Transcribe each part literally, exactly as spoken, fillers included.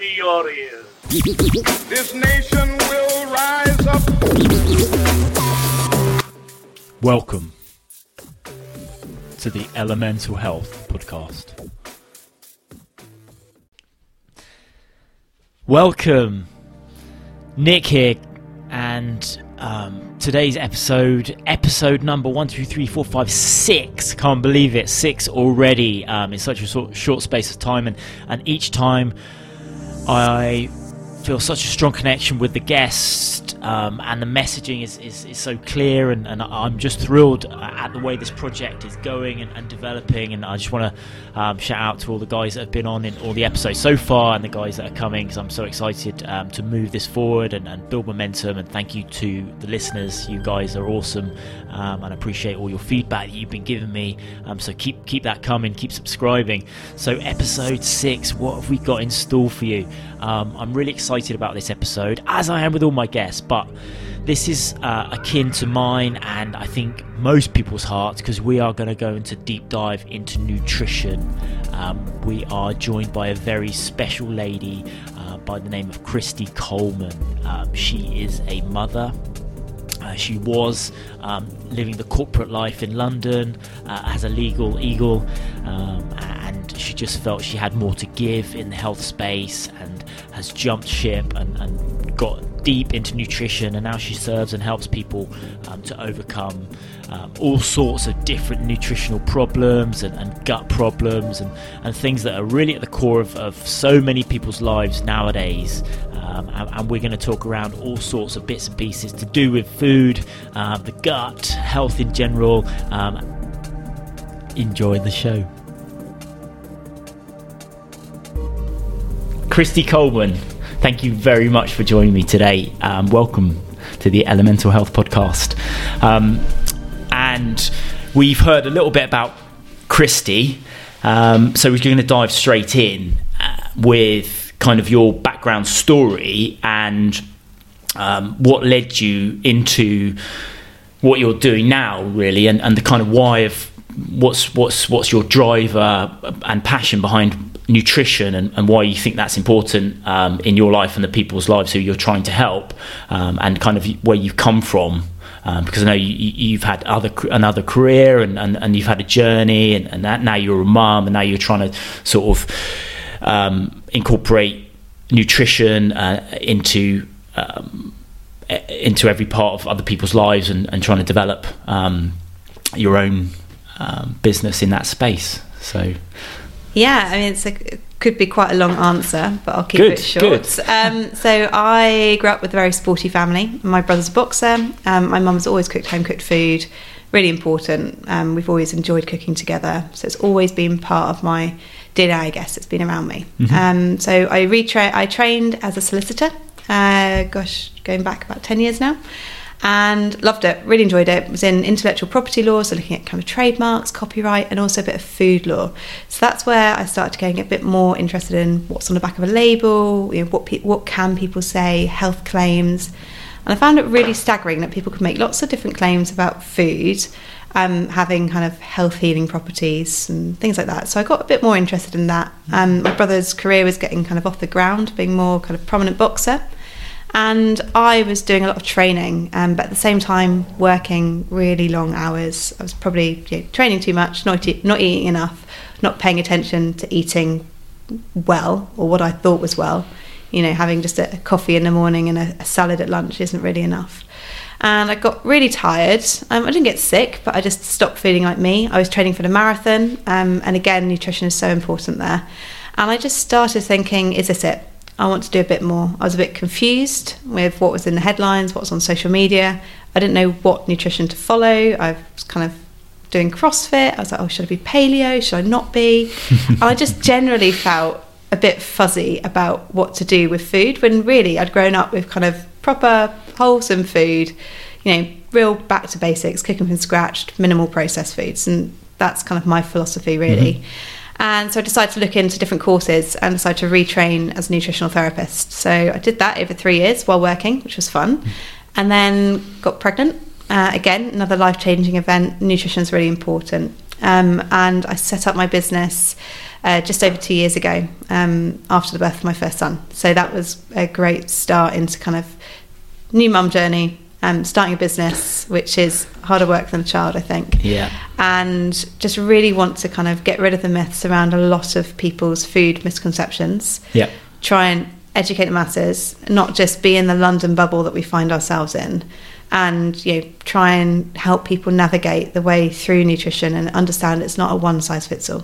me your ears. This nation will rise up. Welcome to the Elemental Health Podcast. Welcome, Nick here, and um, today's episode, episode number one, two, three, four, five, six. Can't believe it, six already um, in such a sort of short space of time, and, and each time I feel such a strong connection with the guest, um, and the messaging is, is, is so clear, and, and I'm just thrilled at the way this project is going and, and developing, and I just want to um, shout out to all the guys that have been on in all the episodes so far and the guys that are coming, because I'm so excited um, to move this forward and, and build momentum. And thank you to the listeners. You guys are awesome, um, and I appreciate all your feedback that you've been giving me, um, so keep keep that coming, keep subscribing. So episode six, what have we got in store for you? Um, I'm really excited about this episode, as I am with all my guests, but this is uh, akin to mine and I think most people's hearts, because we are going to go into deep dive into nutrition. Um, we are joined by a very special lady uh, by the name of Christy Coleman. Um, she is a mother. Uh, she was um, living the corporate life in London uh, as a legal eagle, um, and she just felt she had more to give in the health space and has jumped ship and, and got deep into nutrition, and now she serves and helps people um, to overcome um, all sorts of different nutritional problems and, and gut problems and, and things that are really at the core of, of so many people's lives nowadays. Um, and, and we're going to talk around all sorts of bits and pieces to do with food, uh, the gut, health in general. Um, enjoy the show. Christy Coleman, thank you very much for joining me today. Um, welcome to the Elemental Health Podcast. Um, and we've heard a little bit about Christy, um, so we're going to dive straight in uh, with kind of your background story and um, what led you into what you're doing now, really, and, and the kind of why of what's what's what's your driver and passion behind nutrition, and, and why you think that's important um, in your life and the people's lives who you're trying to help, um, and kind of where you've come from. Um, because I know you, you've had other another career and, and, and you've had a journey, and, and that now you're a mum, and now you're trying to sort of Um, incorporate nutrition uh, into um, into every part of other people's lives, and, and trying to develop um, your own um, business in that space. So, yeah, I mean, it's a, it could be quite a long answer, but I'll keep good, it short. Good. Um, so I grew up with a very sporty family. My brother's a boxer. Um, my mum's always cooked home cooked food, really important. Um, we've always enjoyed cooking together, so it's always been part of my did I guess it's been around me. Mm-hmm. Um, so I retra- I trained as a solicitor, uh, gosh, going back about ten years now, and loved it, really enjoyed it. It was in intellectual property law, so looking at kind of trademarks, copyright, and also a bit of food law. So that's where I started getting a bit more interested in what's on the back of a label, you know, what pe- what can people say, health claims. And I found it really staggering that people could make lots of different claims about food, Um, having kind of health healing properties and things like that. So I got a bit more interested in that. Um, my brother's career was getting kind of off the ground, being more kind of prominent boxer, and I was doing a lot of training, um, but at the same time working really long hours. I was probably you know, training too much, not e- not eating enough, not paying attention to eating well, or what I thought was well. You know, having just a, a coffee in the morning and a, a salad at lunch isn't really enough. And I got really tired. Um, I didn't get sick, but I just stopped feeling like me. I was training for the marathon. Um, and again, nutrition is so important there. And I just started thinking, is this it? I want to do a bit more. I was a bit confused with what was in the headlines, what was on social media. I didn't know what nutrition to follow. I was kind of doing CrossFit. I was like, oh, should I be paleo? Should I not be? And I just generally felt a bit fuzzy about what to do with food, when really I'd grown up with kind of proper wholesome food, you know, real back to basics, cooking from scratch, minimal processed foods, and that's kind of my philosophy, really. Mm-hmm. And so I decided to look into different courses and decided to retrain as a nutritional therapist. So I did that over three years while working, which was fun. Mm-hmm. And then got pregnant. Uh, again, another life-changing event. Nutrition is really important. Um, and I set up my business uh, just over two years ago, um, after the birth of my first son. So that was a great start into kind of new mum journey, um, starting a business, which is harder work than a child, I think. Yeah. And just really want to kind of get rid of the myths around a lot of people's food misconceptions. Yeah. Try and educate the masses, not just be in the London bubble that we find ourselves in, and, you know, try and help people navigate the way through nutrition and understand it's not a one size fits all.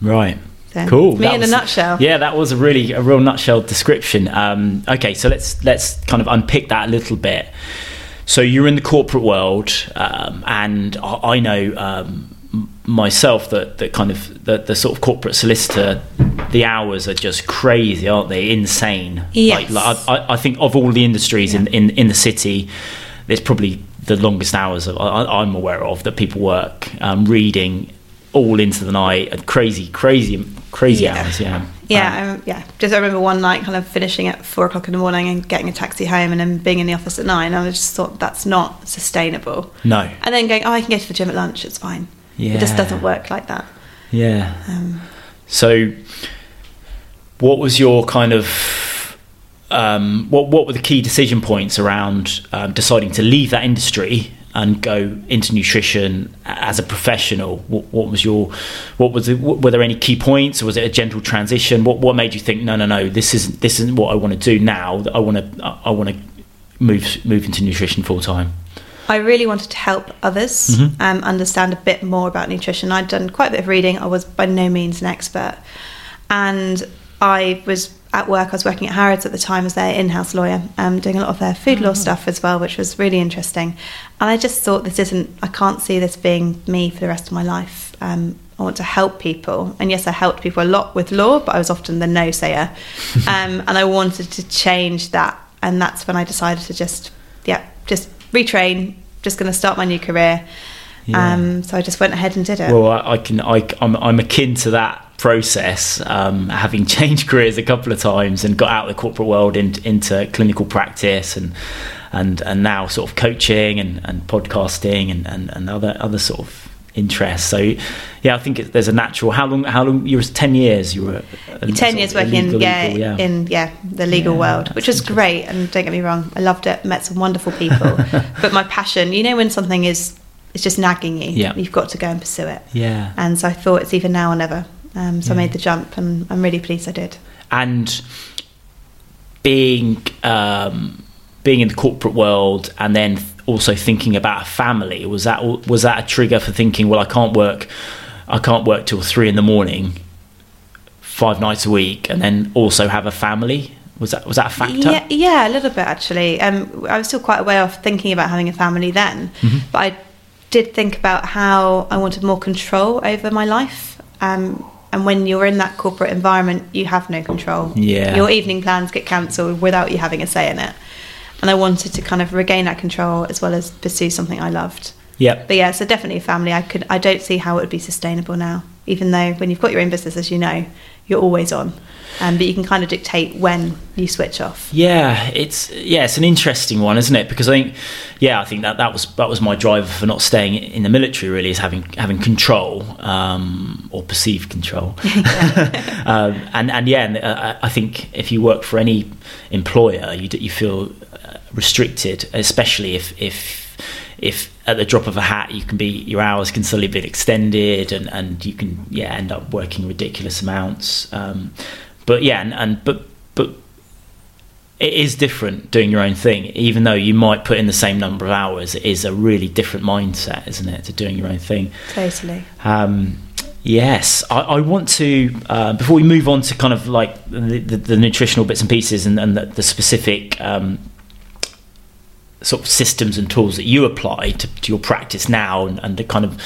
Right. So, cool. Me that in was, a nutshell. Yeah, that was a really a real nutshell description. Um, okay, so let's let's kind of unpick that a little bit. So you're in the corporate world, um, and I, I know um, myself that that kind of the, the sort of corporate solicitor, the hours are just crazy, aren't they? Insane. Yes. Like, like I, I think of all the industries yeah. in, in in the city, there's probably the longest hours I, I'm aware of that people work, um, reading all into the night. Crazy, crazy, crazy yeah. hours. Yeah. Yeah. Um, um, yeah. Just I remember one night kind of finishing at four o'clock in the morning and getting a taxi home and then being in the office at nine. I just thought that's not sustainable. No. And then going, oh, I can go to the gym at lunch. It's fine. Yeah. It just doesn't work like that. Yeah. Um, so what was your kind of um what what were the key decision points around um, deciding to leave that industry and go into nutrition as a professional? What, what was your what was it, were there any key points, or was it a gentle transition? What what made you think no no no this isn't this isn't what I want to do now, I want to I want to move move into nutrition full time? I really wanted to help others mm-hmm. um, understand a bit more about nutrition. I'd done quite a bit of reading. I was by no means an expert, and I was at work. I was working at Harrods at the time as their in-house lawyer, um, doing a lot of their food law stuff as well, which was really interesting. And I just thought, this isn't, I can't see this being me for the rest of my life. Um, I want to help people. And yes, I helped people a lot with law, but I was often the no sayer. Um, and I wanted to change that. And that's when I decided to just, yeah, just retrain, just going to start my new career. Yeah. Um, so I just went ahead and did it. Well, I, I can, I, I'm, I'm akin to that process, um, having changed careers a couple of times and got out of the corporate world in, into clinical practice and and and now sort of coaching and, and podcasting and, and, and other other sort of interests. So yeah, I think it, there's a natural. How long how long you were ten years you were uh, ten years working in yeah, legal, yeah in yeah the legal yeah, world, which was great, and don't get me wrong, I loved it, met some wonderful people. But my passion, you know, when something is it's just nagging you, yeah. you've got to go and pursue it. Yeah. And so I thought it's either now or never. Um, so yeah. I made the jump, and I'm really pleased I did. And being um, being in the corporate world, and then also thinking about a family, was that was that a trigger for thinking, well, I can't work, I can't work till three in the morning, five nights a week, and then also have a family? Was that was that a factor? Yeah, yeah, a little bit actually. Um, I was still quite aware of thinking about having a family then, mm-hmm. but I did think about how I wanted more control over my life. Um, and when you're in that corporate environment, you have no control. Yeah. Your evening plans get cancelled without you having a say in it. And I wanted to kind of regain that control as well as pursue something I loved. Yep. But yeah, so definitely family. I could. I don't see how it would be sustainable now, even though when you've got your own business, as you know, you're always on. Um, but you can kind of dictate when you switch off. Yeah, it's yeah, it's an interesting one, isn't it? Because I think, yeah, I think that, that was that was my driver for not staying in the military. Really, is having having control um, or perceived control. Yeah. um, and and yeah, and, uh, I think if you work for any employer, you you feel restricted, especially if if if at the drop of a hat you can be your hours can suddenly be extended, and and you can yeah end up working ridiculous amounts. Um, But yeah, and, and but but it is different doing your own thing. Even though you might put in the same number of hours, it is a really different mindset, isn't it, to doing your own thing? Totally. Um, yes, I, I want to uh, before we move on to kind of like the, the, the nutritional bits and pieces and, and the, the specific um, sort of systems and tools that you apply to, to your practice now, and, and the kind of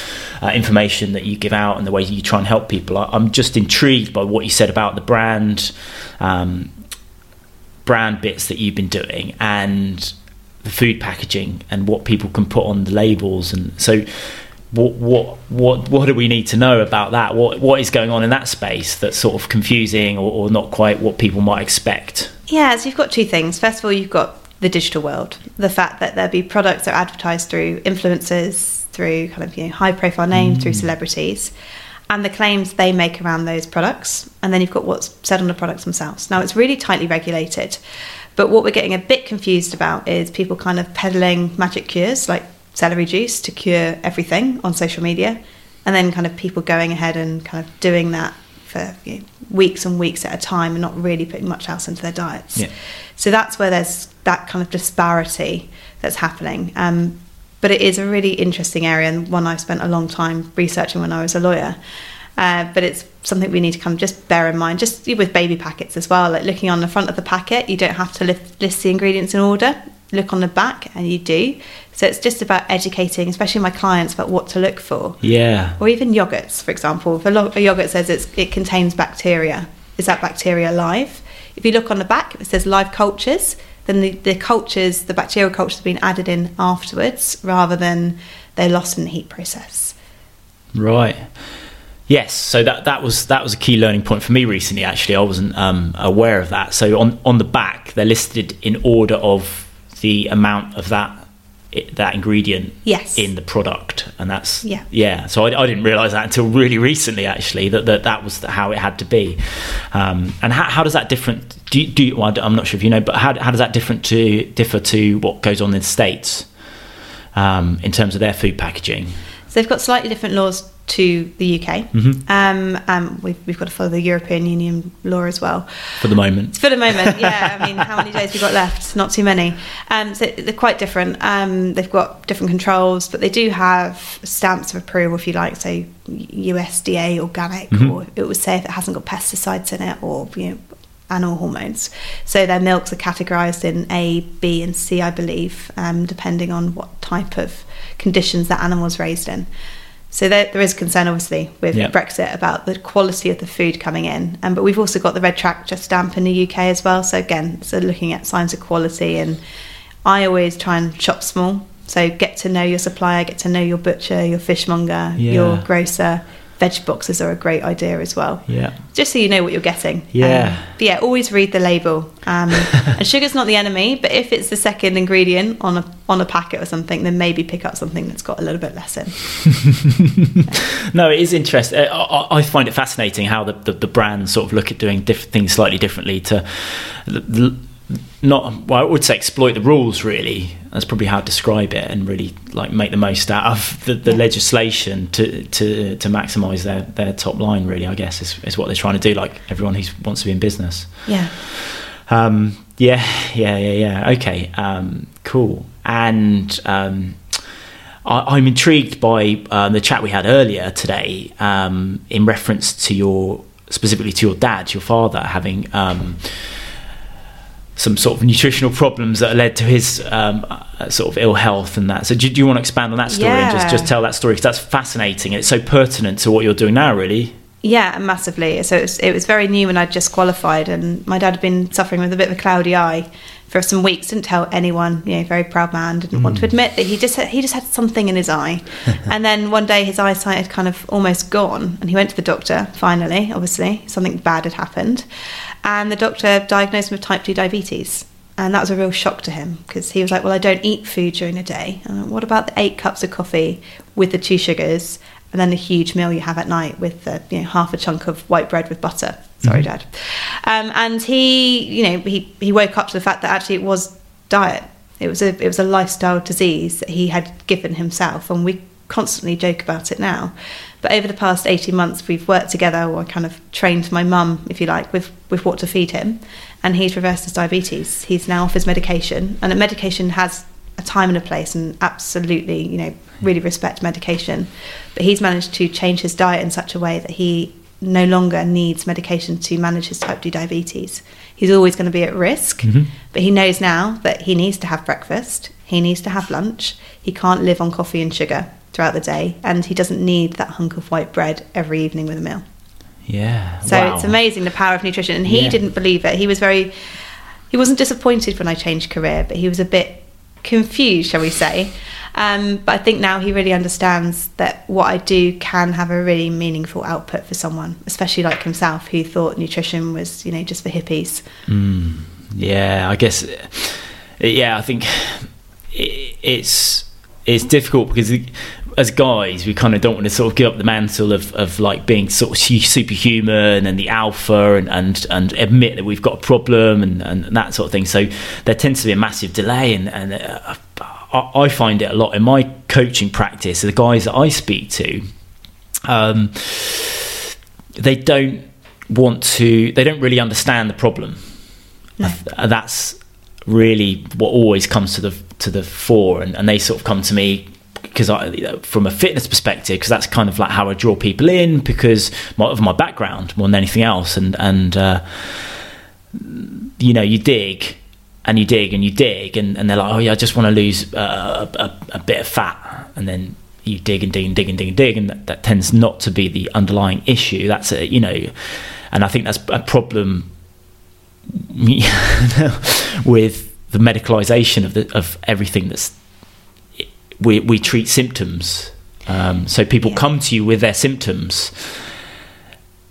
uh, information that you give out and the way you try and help people. I, I'm just intrigued by what you said about the brand um, brand bits that you've been doing, and the food packaging, and what people can put on the labels. And so what what what what do we need to know about that? What what is going on in that space that's sort of confusing, or, or not quite what people might expect? Yeah, so you've got two things. First of all, you've got the digital world, the fact that there'll be products that are advertised through influencers, through kind of, you know, high profile names, mm. through celebrities, and the claims they make around those products, and then you've got what's said on the products themselves. Now, it's really tightly regulated, but what we're getting a bit confused about is people kind of peddling magic cures like celery juice to cure everything on social media, and then kind of people going ahead and kind of doing that for you know, weeks and weeks at a time and not really putting much else into their diets. Yeah. So that's where there's that kind of disparity that's happening. Um, but it is a really interesting area and one I've spent a long time researching when I was a lawyer. Uh, but it's something we need to kind of just bear in mind, just with baby packets as well. Like looking on the front of the packet, you don't have to list, list the ingredients in order. Look on the back and you do. So it's just about educating, especially my clients, about what to look for. Yeah. Or even yogurts, for example. If a, lo- a yogurt says it's, it contains bacteria, is that bacteria live? If you look on the back, if it says live cultures, then the, the cultures, the bacterial cultures have been added in afterwards rather than they're lost in the heat process. Right. Yes, so that, that was that was a key learning point for me recently, actually. I wasn't um, aware of that. So on, on the back, they're listed in order of the amount of that that ingredient yes. in the product, and that's yeah, yeah. So I, I didn't realize that until really recently, actually, that that, that was how it had to be. Um, and how, how does that different? Do you, do you, well, I'm not sure if you know, but how how does that different to differ to what goes on in the States um, in terms of their food packaging? So they've got slightly different laws to the U K. Mm-hmm. Um, um, we've, we've got to follow the European Union law as well. For the moment. For the moment, yeah. I mean, how many days have we got left? Not too many. Um, so they're quite different. Um, they've got different controls, but they do have stamps of approval, if you like, so U S D A organic, mm-hmm. or it would say if it hasn't got pesticides in it or, you know, animal hormones. So their milks are categorised in A, B and C, I believe, um, depending on what type of conditions that animal's raised in. So there, there is concern, obviously, with yep. Brexit about the quality of the food coming in. Um, but we've also got the Red Tractor stamp in the U K as well. So again, so looking at signs of quality. And I always try and shop small. So get to know your supplier, get to know your butcher, your fishmonger, yeah. your grocer. Veg boxes are a great idea as well. Yeah. Just so you know what you're getting. Yeah. Um, but yeah, always read the label. Um, and sugar's not the enemy, but if it's the second ingredient on a on a packet or something, then maybe pick up something that's got a little bit less in. No, it is interesting. I, I find it fascinating how the, the, the brands sort of look at doing diff- things slightly differently to not, well, I would say exploit the rules, really. That's probably how I'd describe it, and really like make the most out of the, the yeah. legislation to to to maximise their, their top line, really, I guess, is, is what they're trying to do, like everyone who wants to be in business. Yeah. Um, yeah, yeah, yeah, yeah. Okay, um, cool. And um, I, I'm intrigued by um, the chat we had earlier today um, in reference to your, specifically to your dad, your father, having... Um, some sort of nutritional problems that led to his um, sort of ill health and that. So do, do you want to expand on that story yeah. and just, just tell that story? Because that's fascinating. It's so pertinent to what you're doing now, really. Yeah, massively. So it was, it was very new when I'd just qualified, and my dad had been suffering with a bit of a cloudy eye for some weeks. Didn't tell anyone, you know, very proud man, didn't mm. want to admit that he just had, he just had something in his eye. And then one day his eyesight had kind of almost gone, and he went to the doctor, finally, obviously. Something bad had happened. And the doctor diagnosed him with type two diabetes. And that was a real shock to him, because he was like, well, I don't eat food during the day. And like, what about the eight cups of coffee with the two sugars and then the huge meal you have at night with the, you know, half a chunk of white bread with butter? Sorry, Dad. Um, and he, you know, he, he woke up to the fact that actually it was diet. It was a it was a lifestyle disease that he had given himself. And we constantly joke about it now. But over the past eighteen months, we've worked together, or I kind of trained my mum, if you like, with, with what to feed him. And he's reversed his diabetes. He's now off his medication. And the medication has a time and a place, and absolutely, you know, really respect medication. But he's managed to change his diet in such a way that he no longer needs medication to manage his type two diabetes. He's always going to be at risk, mm-hmm. but he knows now that he needs to have breakfast. He needs to have lunch. He can't live on coffee and sugar throughout the day, and he doesn't need that hunk of white bread every evening with a meal. Yeah. So wow. It's amazing, the power of nutrition. And he yeah. didn't believe it. He was very he wasn't disappointed when I changed career, but he was a bit confused, shall we say. Um, but I think now he really understands that what I do can have a really meaningful output for someone, especially like himself, who thought nutrition was, you know, just for hippies. Mm. Yeah, I guess yeah, I think it, it's it's difficult because as guys, we kind of don't want to sort of give up the mantle of, of like being sort of superhuman and the alpha and, and, and admit that we've got a problem and, and that sort of thing. So there tends to be a massive delay, and, and I, I find it a lot in my coaching practice. The guys that I speak to, um, they don't want to, they don't really understand the problem. No. That's really what always comes to the to the fore, and, and they sort of come to me because I, from a fitness perspective, because that's kind of like how I draw people in, because my, of my background more than anything else. And and uh, you know, you dig and you dig and you dig, and, and they're like, oh yeah, I just want to lose uh, a, a bit of fat, and then you dig and dig and dig and dig and dig, and that, that tends not to be the underlying issue. That's a, you know, and I think that's a problem with the medicalization of the, of everything. That's we we treat symptoms. Um, so people yeah. come to you with their symptoms,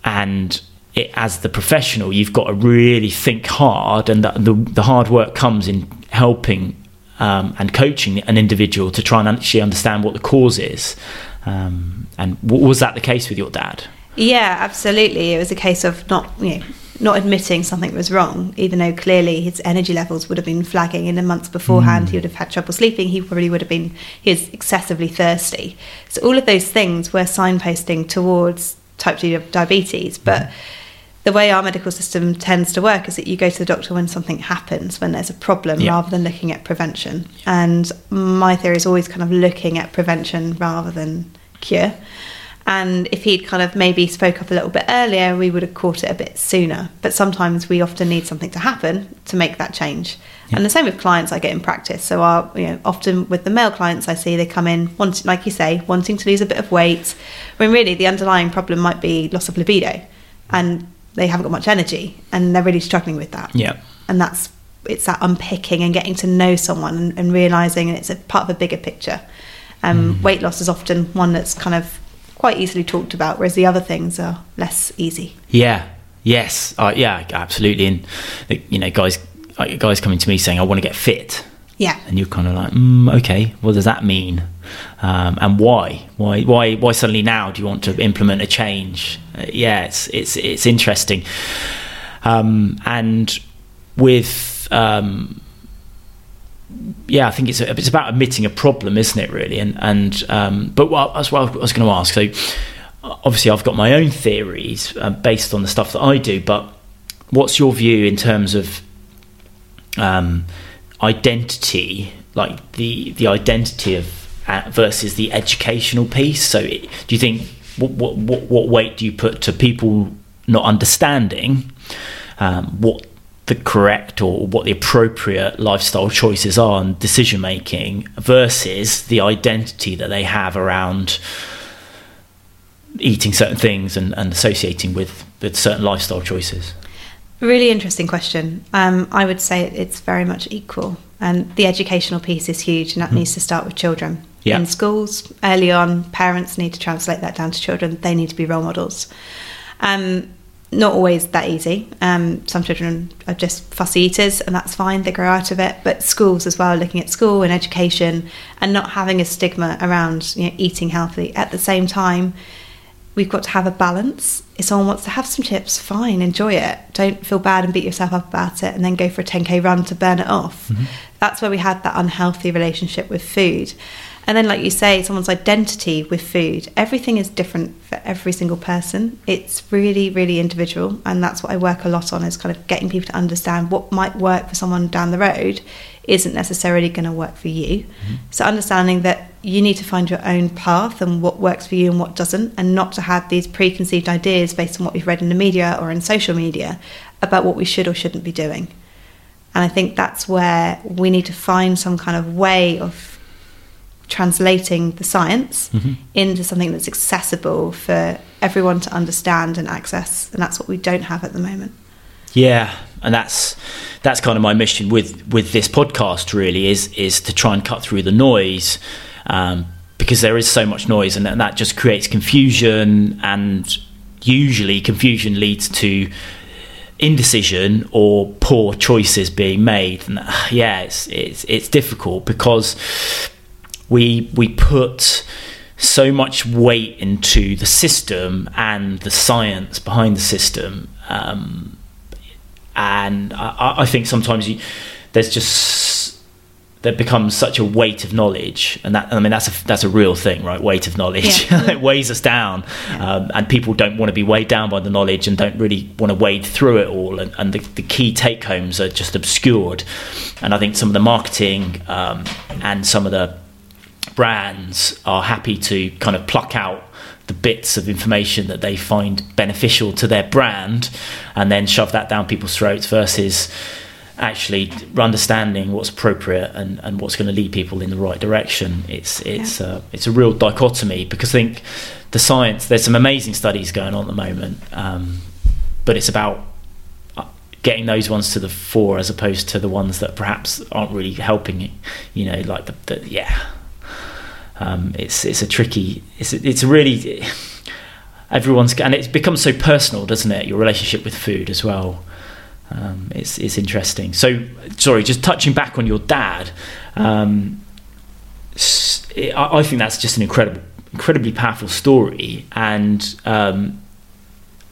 and it, as the professional, you've got to really think hard, and the the, the hard work comes in helping um, and coaching an individual to try and actually understand what the cause is. Um, and w- was that the case with your dad? Yeah, absolutely. It was a case of not you know. not admitting something was wrong, even though clearly his energy levels would have been flagging in the months beforehand. Mm. He would have had trouble sleeping. He probably would have been, he was excessively thirsty. So all of those things were signposting towards type two diabetes. But mm. the way our medical system tends to work is that you go to the doctor when something happens, when there's a problem, yeah. rather than looking at prevention. Yeah. And my theory is always kind of looking at prevention rather than cure. And if he'd kind of maybe spoke up a little bit earlier, we would have caught it a bit sooner. But sometimes we often need something to happen to make that change. Yeah. And the same with clients I get in practice. So our, you know, often with the male clients I see, they come in, want, like you say, wanting to lose a bit of weight, when really the underlying problem might be loss of libido. And they haven't got much energy, and they're really struggling with that. Yeah. And that's it's that unpicking and getting to know someone and, and realising it's a part of a bigger picture. Um, mm. Weight loss is often one that's kind of quite easily talked about, whereas the other things are less easy. Yeah, yes, uh, yeah, absolutely. And you know, guys, guys coming to me saying, "I want to get fit." Yeah, and you're kind of like, mm, "Okay, what does that mean? Um, and why? Why? Why? Why suddenly now do you want to implement a change?" Uh, yeah, it's it's it's interesting. Um, and with um, yeah, I think it's a, it's about admitting a problem, isn't it, really? And and um, but well, that's what I was going to ask. So obviously, I've got my own theories uh, based on the stuff that I do. But what's your view in terms of um, identity, like the the identity of uh, versus the educational piece? So it, do you think what, what what what weight do you put to people not understanding um, what the correct or what the appropriate lifestyle choices are and decision making versus the identity that they have around eating certain things and, and associating with, with certain lifestyle choices? Really interesting question. Um, I would say it's very much equal, and um, the educational piece is huge, and that mm. needs to start with children. Yeah. In schools, early on, parents need to translate that down to children. They need to be role models. Um, Not always that easy. Um, some children are just fussy eaters, and that's fine, they grow out of it. But schools as well, looking at school and education and not having a stigma around you know, eating healthy. At the same time, we've got to have a balance. If someone wants to have some chips, fine, enjoy it. Don't feel bad and beat yourself up about it and then go for a ten K run to burn it off. Mm-hmm. That's where we had that unhealthy relationship with food. And then, like you say, someone's identity with food. Everything is different for every single person. It's really, really individual. And that's what I work a lot on, is kind of getting people to understand what might work for someone down the road isn't necessarily going to work for you. Mm-hmm. So understanding that you need to find your own path and what works for you and what doesn't, and not to have these preconceived ideas based on what we've read in the media or in social media about what we should or shouldn't be doing. And I think that's where we need to find some kind of way of translating the science mm-hmm. into something that's accessible for everyone to understand and access, and that's what we don't have at the moment. Yeah, and that's that's kind of my mission with with this podcast, really, is is to try and cut through the noise, um because there is so much noise, and, and that just creates confusion, and usually confusion leads to indecision or poor choices being made. And uh, yeah, it's it's it's difficult because We we put so much weight into the system and the science behind the system. Um, and I, I think sometimes you, there's just, there becomes such a weight of knowledge, and that, I mean, that's a, that's a real thing, right? Weight of knowledge. Yeah. It weighs us down. Yeah. Um, and people don't want to be weighed down by the knowledge and don't really want to wade through it all. And, and the, the key take homes are just obscured. And I think some of the marketing um, and some of the brands are happy to kind of pluck out the bits of information that they find beneficial to their brand and then shove that down people's throats, versus actually understanding what's appropriate and, and what's going to lead people in the right direction. It's it's yeah. uh, it's a real dichotomy, because I think the science, there's some amazing studies going on at the moment, um, but it's about getting those ones to the fore as opposed to the ones that perhaps aren't really helping you, you know, like the, the yeah. Um, it's it's a tricky it's it's really everyone's, and it becomes so personal, doesn't it, your relationship with food as well. um, it's it's interesting. So sorry, just touching back on your dad, um, it, I, I think that's just an incredible incredibly powerful story, and um,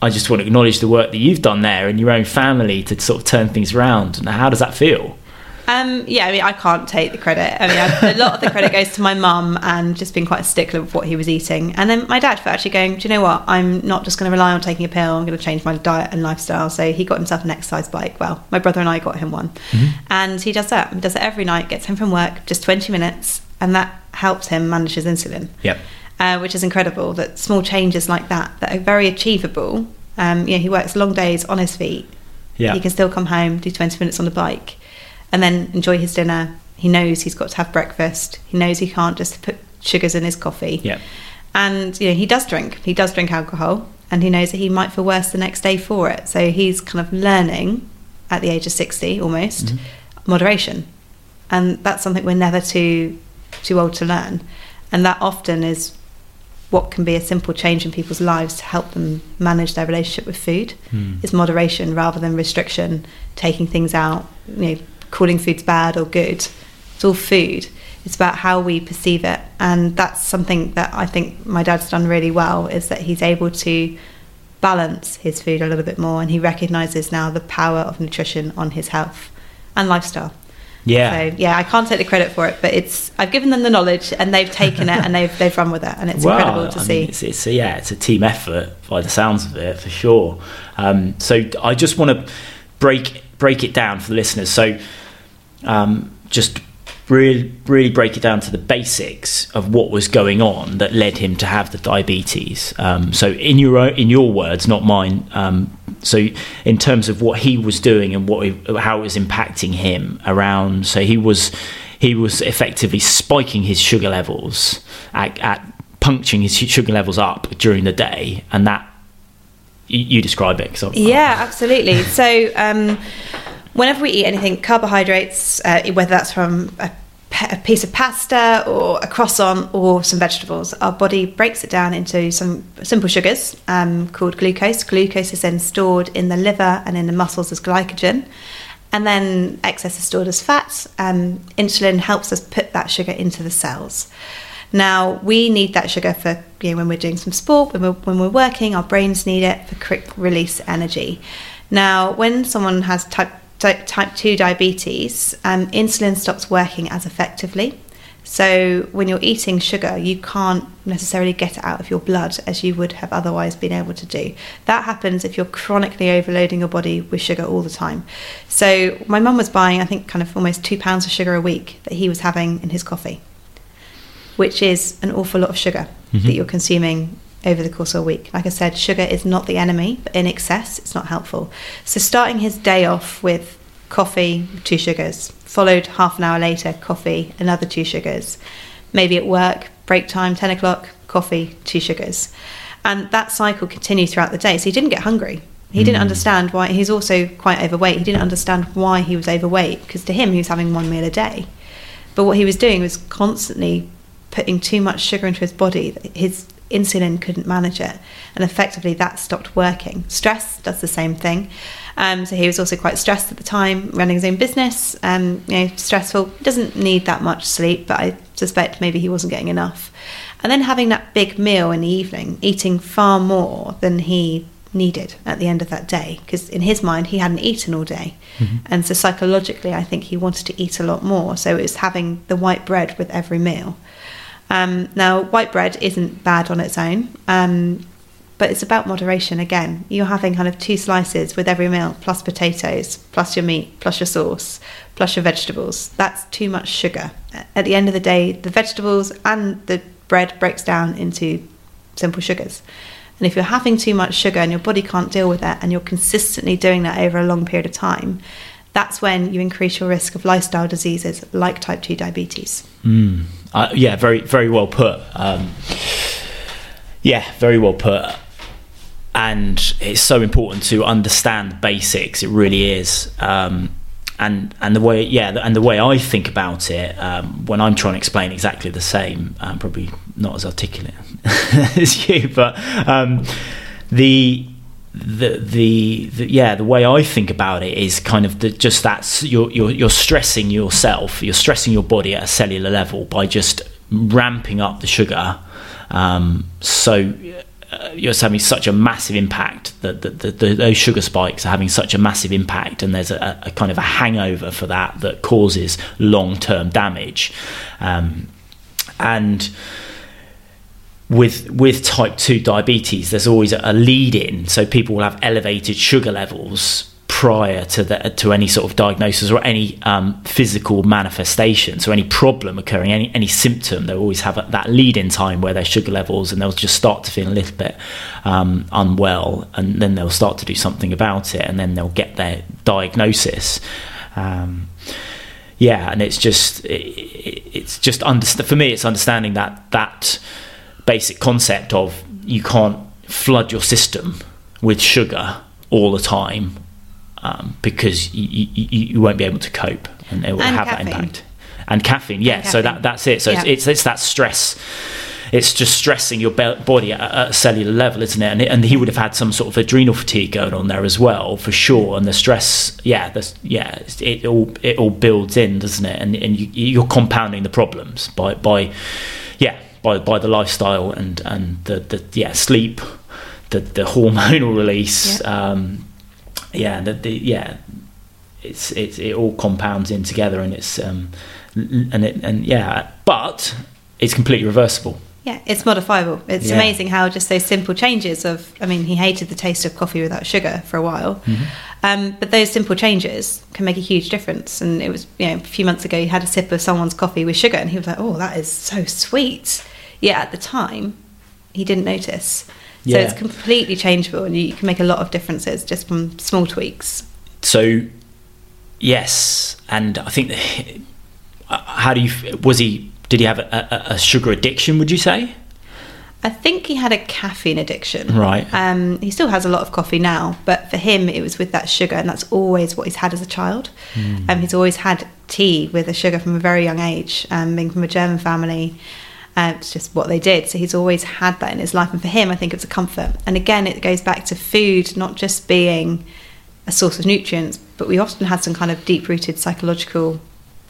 I just want to acknowledge the work that you've done there in your own family to sort of turn things around. And how does that feel? Um, yeah, I mean, I can't take the credit. I mean, I, a lot of the credit goes to my mum, and just being quite a stickler with what he was eating. And then my dad for actually going, do you know what? I'm not just going to rely on taking a pill. I'm going to change my diet and lifestyle. So he got himself an exercise bike. Well, my brother and I got him one. Mm-hmm. And he does that. He does it every night, gets home from work, just twenty minutes. And that helps him manage his insulin, yep. uh, which is incredible, that small changes like that, that are very achievable. Um, you know, he works long days on his feet. Yeah. He can still come home, do twenty minutes on the bike, and then enjoy his dinner. He knows he's got to have breakfast. He knows he can't just put sugars in his coffee. Yeah. And you know, he does drink. He does drink alcohol, and he knows that he might feel worse the next day for it. So he's kind of learning at the age of sixty almost, mm-hmm. moderation. And that's something we're never too too old to learn. And that often is what can be a simple change in people's lives to help them manage their relationship with food, mm. is moderation rather than restriction, taking things out, you know, calling foods bad or good. It's all food. It's about how we perceive it. And that's something that I think my dad's done really well, is that he's able to balance his food a little bit more, and he recognises now the power of nutrition on his health and lifestyle. Yeah. So yeah, I can't take the credit for it, but it's I've given them the knowledge, and they've taken it and they've they've run with it, and it's wow. incredible to I see. Mean, it's, it's a, yeah, it's a team effort by the sounds of it, for sure. Um, so I just want to break break it down for the listeners. So Um, just really, really break it down to the basics of what was going on that led him to have the diabetes. Um, so, in your own, in your words, not mine. Um, so, in terms of what he was doing and what he, how it was impacting him around. So he was he was effectively spiking his sugar levels, at, at puncturing his sugar levels up during the day, and that you, you describe it. 'Cause I'm, yeah, I'm, absolutely. So. Um, Whenever we eat anything, carbohydrates, uh, whether that's from a, pe- a piece of pasta or a croissant or some vegetables, our body breaks it down into some simple sugars um, called glucose. Glucose is then stored in the liver and in the muscles as glycogen. And then excess is stored as fat. Um, insulin helps us put that sugar into the cells. Now, we need that sugar for, you know, when we're doing some sport, when we're, when we're working, our brains need it for quick release energy. Now, when someone has type type two diabetes, um, insulin stops working as effectively. So when you're eating sugar, you can't necessarily get it out of your blood as you would have otherwise been able to do. That happens if you're chronically overloading your body with sugar all the time. So my mum was buying, I think, kind of almost two pounds of sugar a week that he was having in his coffee, which is an awful lot of sugar mm-hmm. that you're consuming over the course of a week. Like I said, sugar is not the enemy, but in excess, it's not helpful. So starting his day off with coffee, two sugars, followed half an hour later, coffee, another two sugars. Maybe at work, break time, ten o'clock, coffee, two sugars. And that cycle continued throughout the day. So he didn't get hungry. He mm. didn't understand why. He's also quite overweight. He didn't understand why he was overweight, because to him, he was having one meal a day. But what he was doing was constantly putting too much sugar into his body. His insulin couldn't manage it, and effectively that stopped working. Stress does the same thing. Um, so he was also quite stressed at the time, running his own business, um, you know, stressful, doesn't need that much sleep, but I suspect maybe he wasn't getting enough. and then having that big meal in the evening, eating far more than he needed at the end of that day, because in his mind he hadn't eaten all day. Mm-hmm. And so psychologically I think he wanted to eat a lot more, so it was having the white bread with every meal. Um, now white bread isn't bad on its own, um, but it's about moderation again. You're having kind of two slices with every meal, plus potatoes, plus your meat, plus your sauce, plus your vegetables. That's too much sugar. At the end of the day, the vegetables and the bread breaks down into simple sugars. And if you're having too much sugar and your body can't deal with it, and you're consistently doing that over a long period of time, that's when you increase your risk of lifestyle diseases like type two diabetes. Mm. Uh, yeah, very, very well put. Um, yeah, very well put. And it's so important to understand basics. It really is. Um, and and the way, yeah, and the way I think about it, um, when I'm trying to explain exactly the same, I'm probably not as articulate as you, but um, the, the, the the yeah, the way I think about it is kind of the, just that you're, you're you're stressing yourself, you're stressing your body at a cellular level by just ramping up the sugar. Um, so. You're having such a massive impact that the, the, the, those sugar spikes are having such a massive impact, and there's a, a kind of a hangover for that that causes long-term damage. Um, and with with type two diabetes, there's always a lead-in, so people will have elevated sugar levels prior to the, to any sort of diagnosis or any um, physical manifestation, so any problem occurring, any any symptom. They'll always have a, that lead-in time where their sugar levels, and they'll just start to feel a little bit um, unwell, and then they'll start to do something about it, and then they'll get their diagnosis. Um, yeah, and it's just it, it, it's just underst- for me, it's understanding that that basic concept of you can't flood your system with sugar all the time. Um, because you, you, you won't be able to cope, and it will and have caffeine. That impact. And caffeine, yeah. And caffeine. So that that's it. So yeah. it's, it's it's that stress. It's just stressing your body at, at a cellular level, isn't it? And, it? and he would have had some sort of adrenal fatigue going on there as well, for sure. And the stress, yeah, that's, yeah, it all it all builds in, doesn't it? And and you, you're compounding the problems by by, yeah, by by the lifestyle and and the, the yeah sleep, the the hormonal release. Yeah. Um, yeah the, the yeah it's it's it all compounds in together, and it's um and it and yeah but it's completely reversible. Yeah, it's modifiable. It's yeah. amazing how just those simple changes of, I mean, he hated the taste of coffee without sugar for a while. Mm-hmm. Um, but those simple changes can make a huge difference. And it was, you know, a few months ago he had a sip of someone's coffee with sugar, and he was like, oh, that is so sweet. Yeah, at the time he didn't notice. So yeah. It's completely changeable, and you can make a lot of differences just from small tweaks. So, yes, and I think that, how do you was he? Did he have a, a, a sugar addiction? Would you say? I think he had a caffeine addiction. Right. Um, he still has a lot of coffee now, but for him, it was with that sugar, and that's always what he's had as a child. Mm. Um, he's always had tea with a sugar from a very young age, um, being from a German family. Uh, it's just what they did, so he's always had that in his life, and for him I think it's a comfort. And again, it goes back to food not just being a source of nutrients, but we often had some kind of deep-rooted psychological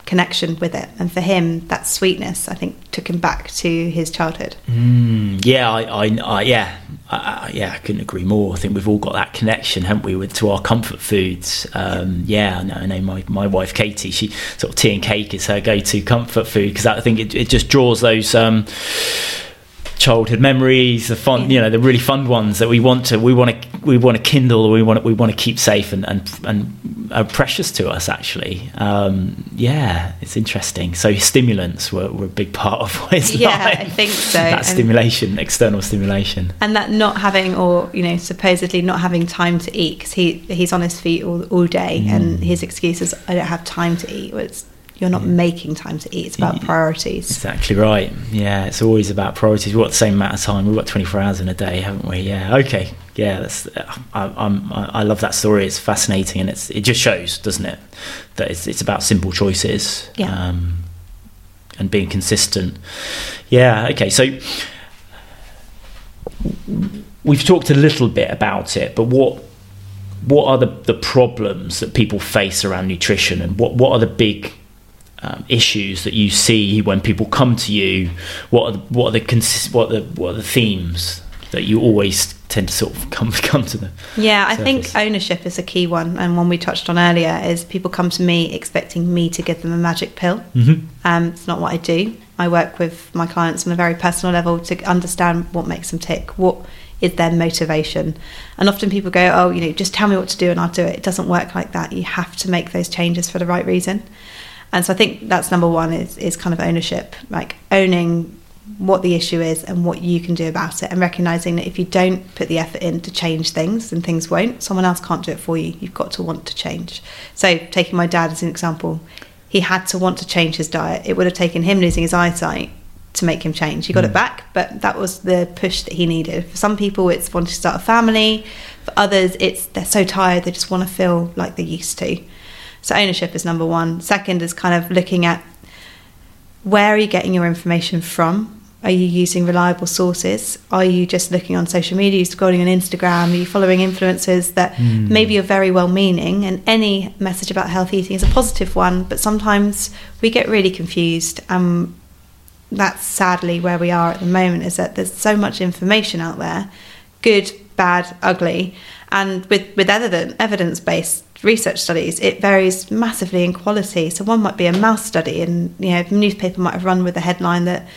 connection with it, and for him that sweetness I think took him back to his childhood. Mm, yeah I, I, I yeah I, yeah I couldn't agree more. I think we've all got that connection, haven't we, with to our comfort foods. um yeah I know, I know my, my wife Katie, she sort of tea and cake is her go-to comfort food, because I think it, it just draws those um childhood memories, the fun, you know, the really fun ones that we want to we want to we want to kindle, we want to, we want to keep safe and and and are precious to us, actually. Um yeah it's interesting. So stimulants were, were a big part of what it's yeah like. I think so, that and stimulation external stimulation and that not having, or you know, supposedly not having time to eat, because he he's on his feet all, all day. Mm. And his excuse is, I don't have time to eat. Well, it's You're not yeah. making time to eat. It's about priorities. Exactly right. Yeah, it's always about priorities. We've got the same amount of time. We've got twenty-four hours in a day, haven't we? Yeah. Okay. Yeah. That's. I, I'm. I love that story. It's fascinating, and it's. It just shows, doesn't it, that it's. It's about simple choices. Yeah. Um, and being consistent. Yeah. Okay. So we've talked a little bit about it, but what? What are the the problems that people face around nutrition, and what what are the big um, issues that you see when people come to you? What are the, what are the consist what are the what are the themes that you always tend to sort of come come to them? Yeah, I surface. think ownership is a key one, and one we touched on earlier is people come to me expecting me to give them a magic pill. Mm-hmm. Um, it's not what I do. I work with my clients on a very personal level to understand what makes them tick, what is their motivation. And often people go, oh, you know, just tell me what to do and I'll do it. It doesn't work like that. You have to make those changes for the right reason. And so I think that's number one is, is kind of ownership, like owning what the issue is and what you can do about it, and recognising that if you don't put the effort in to change things, then things won't. Someone else can't do it for you. You've got to want to change. So taking my dad as an example, he had to want to change his diet. It would have taken him losing his eyesight to make him change. He got mm. it back, but that was the push that he needed. For some people, it's wanting to start a family. For others, it's they're so tired, they just want to feel like they used to. So ownership is number one. Second is kind of looking at where are you getting your information from? Are you using reliable sources? Are you just looking on social media? Are you scrolling on Instagram? Are you following influencers that mm. maybe are very well-meaning? And any message about healthy eating is a positive one, but sometimes we get really confused. Um, that's sadly where we are at the moment, is that there's so much information out there, good, bad, ugly. And with, with evidence-based research studies, it varies massively in quality. So one might be a mouse study, and you know, the newspaper might have run with the headline that,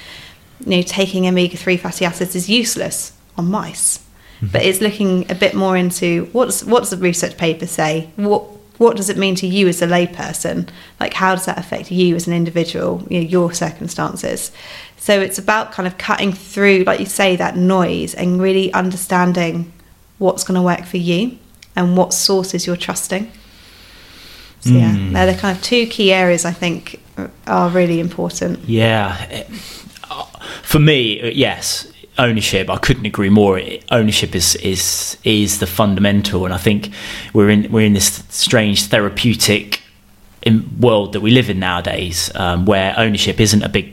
you know, taking omega three fatty acids is useless on mice. Mm-hmm. But it's looking a bit more into what's what does the research paper say? What what does it mean to you as a layperson? Like, how does that affect you as an individual, you know, your circumstances? So it's about kind of cutting through, like you say, that noise and really understanding what's going to work for you and what sources you're trusting. So mm. yeah, they're the kind of two key areas I think are really important. Yeah. It- For me, yes, ownership. I couldn't agree more. Ownership is is is the fundamental, and I think we're in we're in this strange therapeutic world that we live in nowadays, um, where ownership isn't a big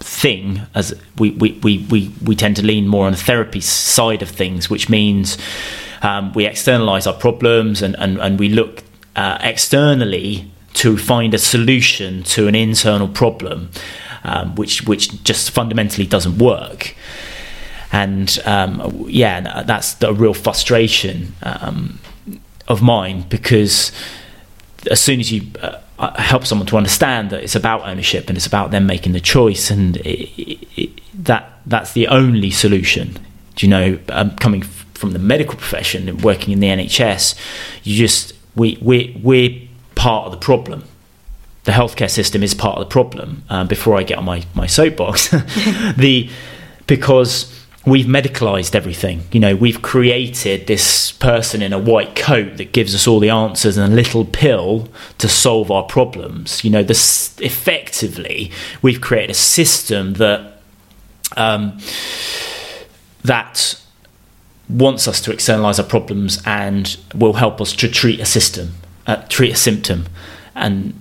thing. As we we, we, we we tend to lean more on the therapy side of things, which means um, we externalize our problems and and, and we look uh, externally to find a solution to an internal problem. Um, which which just fundamentally doesn't work, and um, yeah, that's a real frustration um, of mine, because as soon as you uh, help someone to understand that it's about ownership and it's about them making the choice, and it, it, it, that that's the only solution. Do you know? Um, coming f- from the medical profession and working in the N H S, you just we we we're part of the problem. The healthcare system is part of the problem. Um, before I get on my, my soapbox, the because we've medicalized everything. You know, we've created this person in a white coat that gives us all the answers and a little pill to solve our problems. You know, this effectively we've created a system that um, that wants us to externalize our problems and will help us to treat a system, uh, treat a symptom, and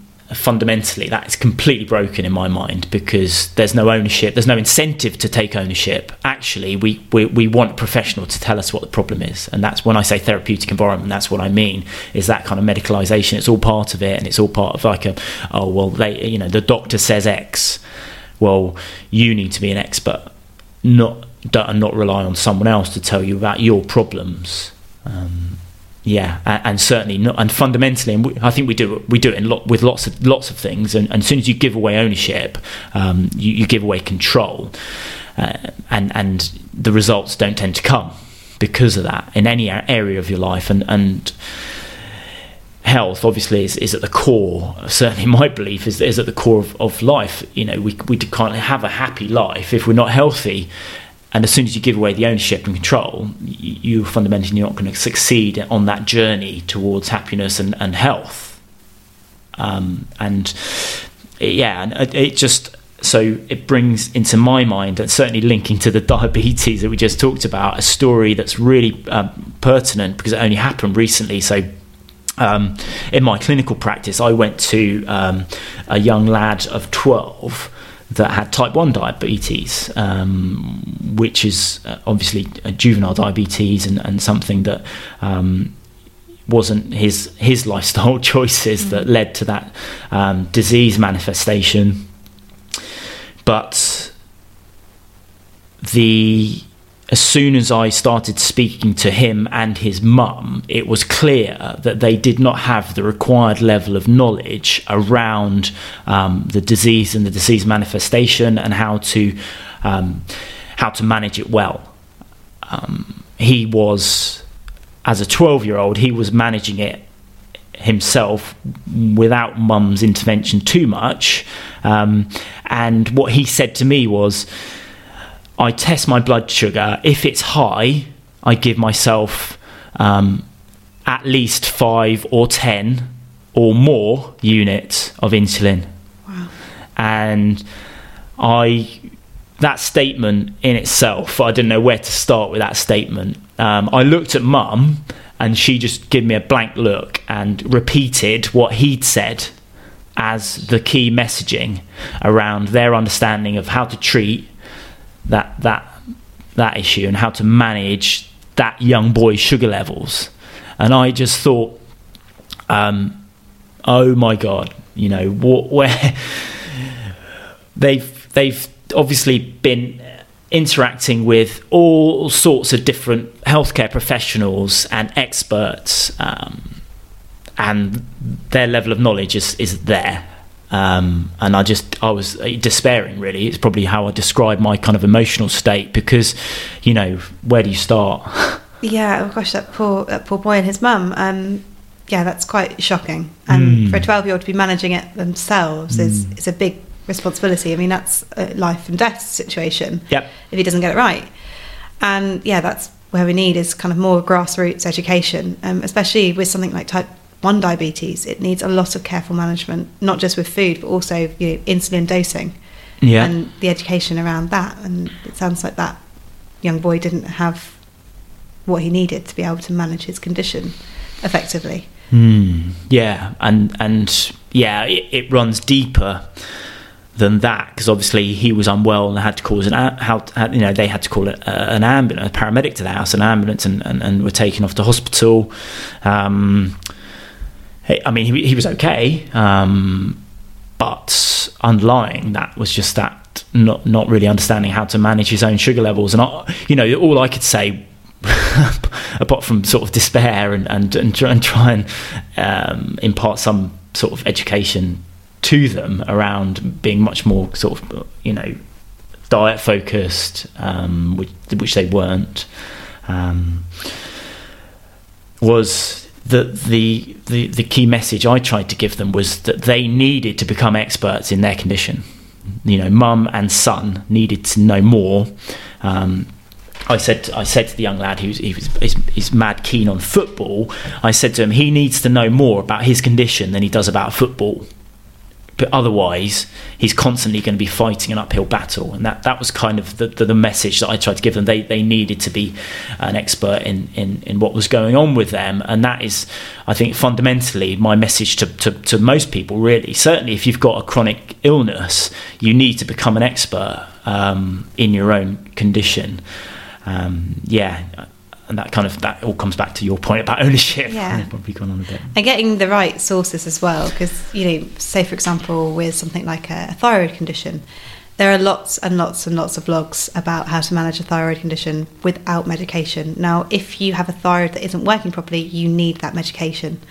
fundamentally that is completely broken in my mind, because there's no ownership, there's no incentive to take ownership. Actually, we, we we want a professional to tell us what the problem is, and that's when I say therapeutic environment, that's what I mean, is that kind of medicalization. It's all part of it, and it's all part of like a, oh well, they, you know, the doctor says X, well, you need to be an expert, not and not rely on someone else to tell you about your problems. um Yeah, and certainly not, and fundamentally, and I think we do we do it in lot, with lots of lots of things. And, and as soon as you give away ownership, um, you, you give away control, uh, and and the results don't tend to come because of that in any area of your life. And and health obviously is, is at the core. Certainly, my belief is is at the core of, of life. You know, we we can't have a happy life if we're not healthy. And as soon as you give away the ownership and control, you fundamentally you're not going to succeed on that journey towards happiness and, and health. Um, and yeah, and it just, so it brings into my mind, and certainly linking to the diabetes that we just talked about, a story that's really um, pertinent because it only happened recently. So um, in my clinical practice, I went to um, a young lad of twelve that had type one diabetes, um, which is uh, obviously a juvenile diabetes, and, and something that um, wasn't his his lifestyle choices that led to that um, disease manifestation. But the as soon as I started speaking to him and his mum, it was clear that they did not have the required level of knowledge around um, the disease and the disease manifestation and how to um, how to manage it well. Um, he was, as a twelve-year-old, he was managing it himself without mum's intervention too much. Um, and what he said to me was, I test my blood sugar. If it's high, I give myself um, at least five or ten or more units of insulin. Wow. And I, that statement in itself, I didn't know where to start with that statement. Um, I looked at mum and she just gave me a blank look and repeated what he'd said as the key messaging around their understanding of how to treat that that that issue and how to manage that young boy's sugar levels. And I just thought, um oh my god, you know what, where they've they've obviously been interacting with all sorts of different healthcare professionals and experts, um and their level of knowledge is is there. Um, and I just, I was despairing, really. It's probably how I describe my kind of emotional state, because, you know, where do you start? Yeah, oh gosh, that poor that poor boy and his mum. Um, yeah, that's quite shocking. And mm. for a twelve-year-old to be managing it themselves mm. is, is a big responsibility. I mean, that's a life and death situation. Yep. If he doesn't get it right. And, yeah, that's where we need is kind of more grassroots education, um, especially with something like type one diabetes. It needs a lot of careful management, not just with food, but also, you know, insulin dosing, yeah, and the education around that. And it sounds like that young boy didn't have what he needed to be able to manage his condition effectively. Mm, yeah, and and yeah, it, it runs deeper than that, because obviously he was unwell and had to cause an a- how you know they had to call it a, an ambulance, a paramedic to the house, an ambulance, and and, and were taken off to hospital. Um, I mean, he, he was okay, um, but underlying that was just that not not really understanding how to manage his own sugar levels. And I, you know, all I could say, apart from sort of despair and and and try and, try and um, impart some sort of education to them around being much more sort of, you know, diet focused, um, which which they weren't, um, was. The, the the the key message I tried to give them was that they needed to become experts in their condition. You know, mum and son needed to know more. Um, I said I said to the young lad who's he was he's, he's mad keen on football. I said to him, he needs to know more about his condition than he does about football. But otherwise, he's constantly going to be fighting an uphill battle. And that, that was kind of the, the, the message that I tried to give them. They they needed to be an expert in, in, in what was going on with them. And that is, I think, fundamentally my message to, to, to most people, really. Certainly, if you've got a chronic illness, you need to become an expert um, in your own condition. Um, yeah. And that kind of that all comes back to your point about ownership. Yeah, probably gone on a bit. And getting the right sources as well, because, you know, say for example with something like a, a thyroid condition, there are lots and lots and lots of blogs about how to manage a thyroid condition without medication. Now, if you have a thyroid that isn't working properly, you need that medication.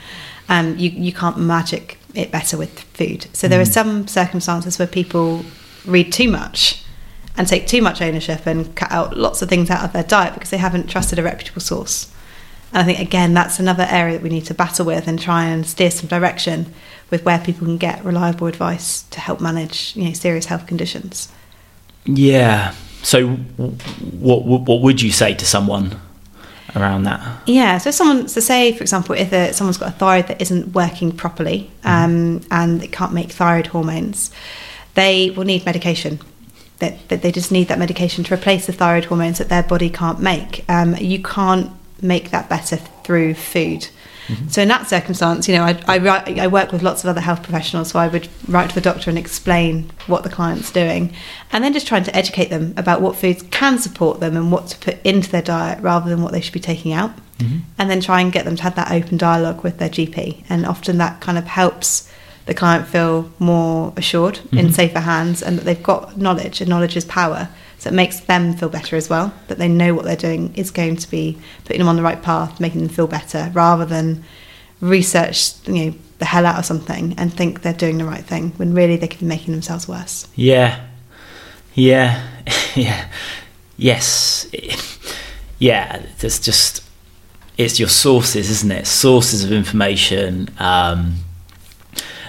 Um, you you can't magic it better with food. So there mm. are some circumstances where people read too much and take too much ownership and cut out lots of things out of their diet because they haven't trusted a reputable source. And I think, again, that's another area that we need to battle with and try and steer some direction with, where people can get reliable advice to help manage, you know, serious health conditions. Yeah. So what what would you say to someone around that? Yeah. So if someone, so say, for example, if a, someone's got a thyroid that isn't working properly um, and it can't make thyroid hormones, they will need medication. That, that they just need that medication to replace the thyroid hormones that their body can't make. Um, you can't make that better through food. Mm-hmm. So in that circumstance, you know, I, I, I work with lots of other health professionals, so I would write to the doctor and explain what the client's doing, and then just trying to educate them about what foods can support them and what to put into their diet rather than what they should be taking out. mm-hmm. and then try and get them to have that open dialogue with their G P. And often that kind of helps the client feel more assured mm-hmm. in safer hands, and that they've got knowledge, and knowledge is power. So it makes them feel better as well, that they know what they're doing is going to be putting them on the right path, making them feel better, rather than research, you know, the hell out of something and think they're doing the right thing when really they could be making themselves worse. Yeah. Yeah. yeah. Yes. Yeah. There's just, it's your sources, isn't it? Sources of information. Um,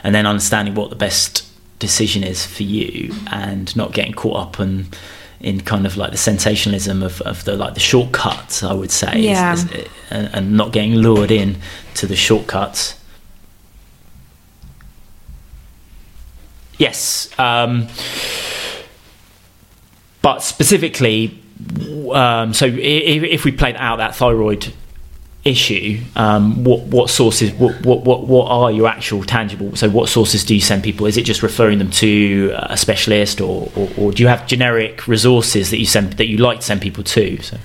and then understanding what the best decision is for you, and not getting caught up and in kind of like the sensationalism of, of the like the shortcuts, I would say, yeah. is, is, and, and not getting lured in to the shortcuts. Yes, um, but specifically, um, so if, if we played out that thyroid issue, um, what what sources, what, what what what are your actual tangible? So what sources do you send people? Is it just referring them to a specialist, or, or, or do you have generic resources that you send that you like to send people to? So,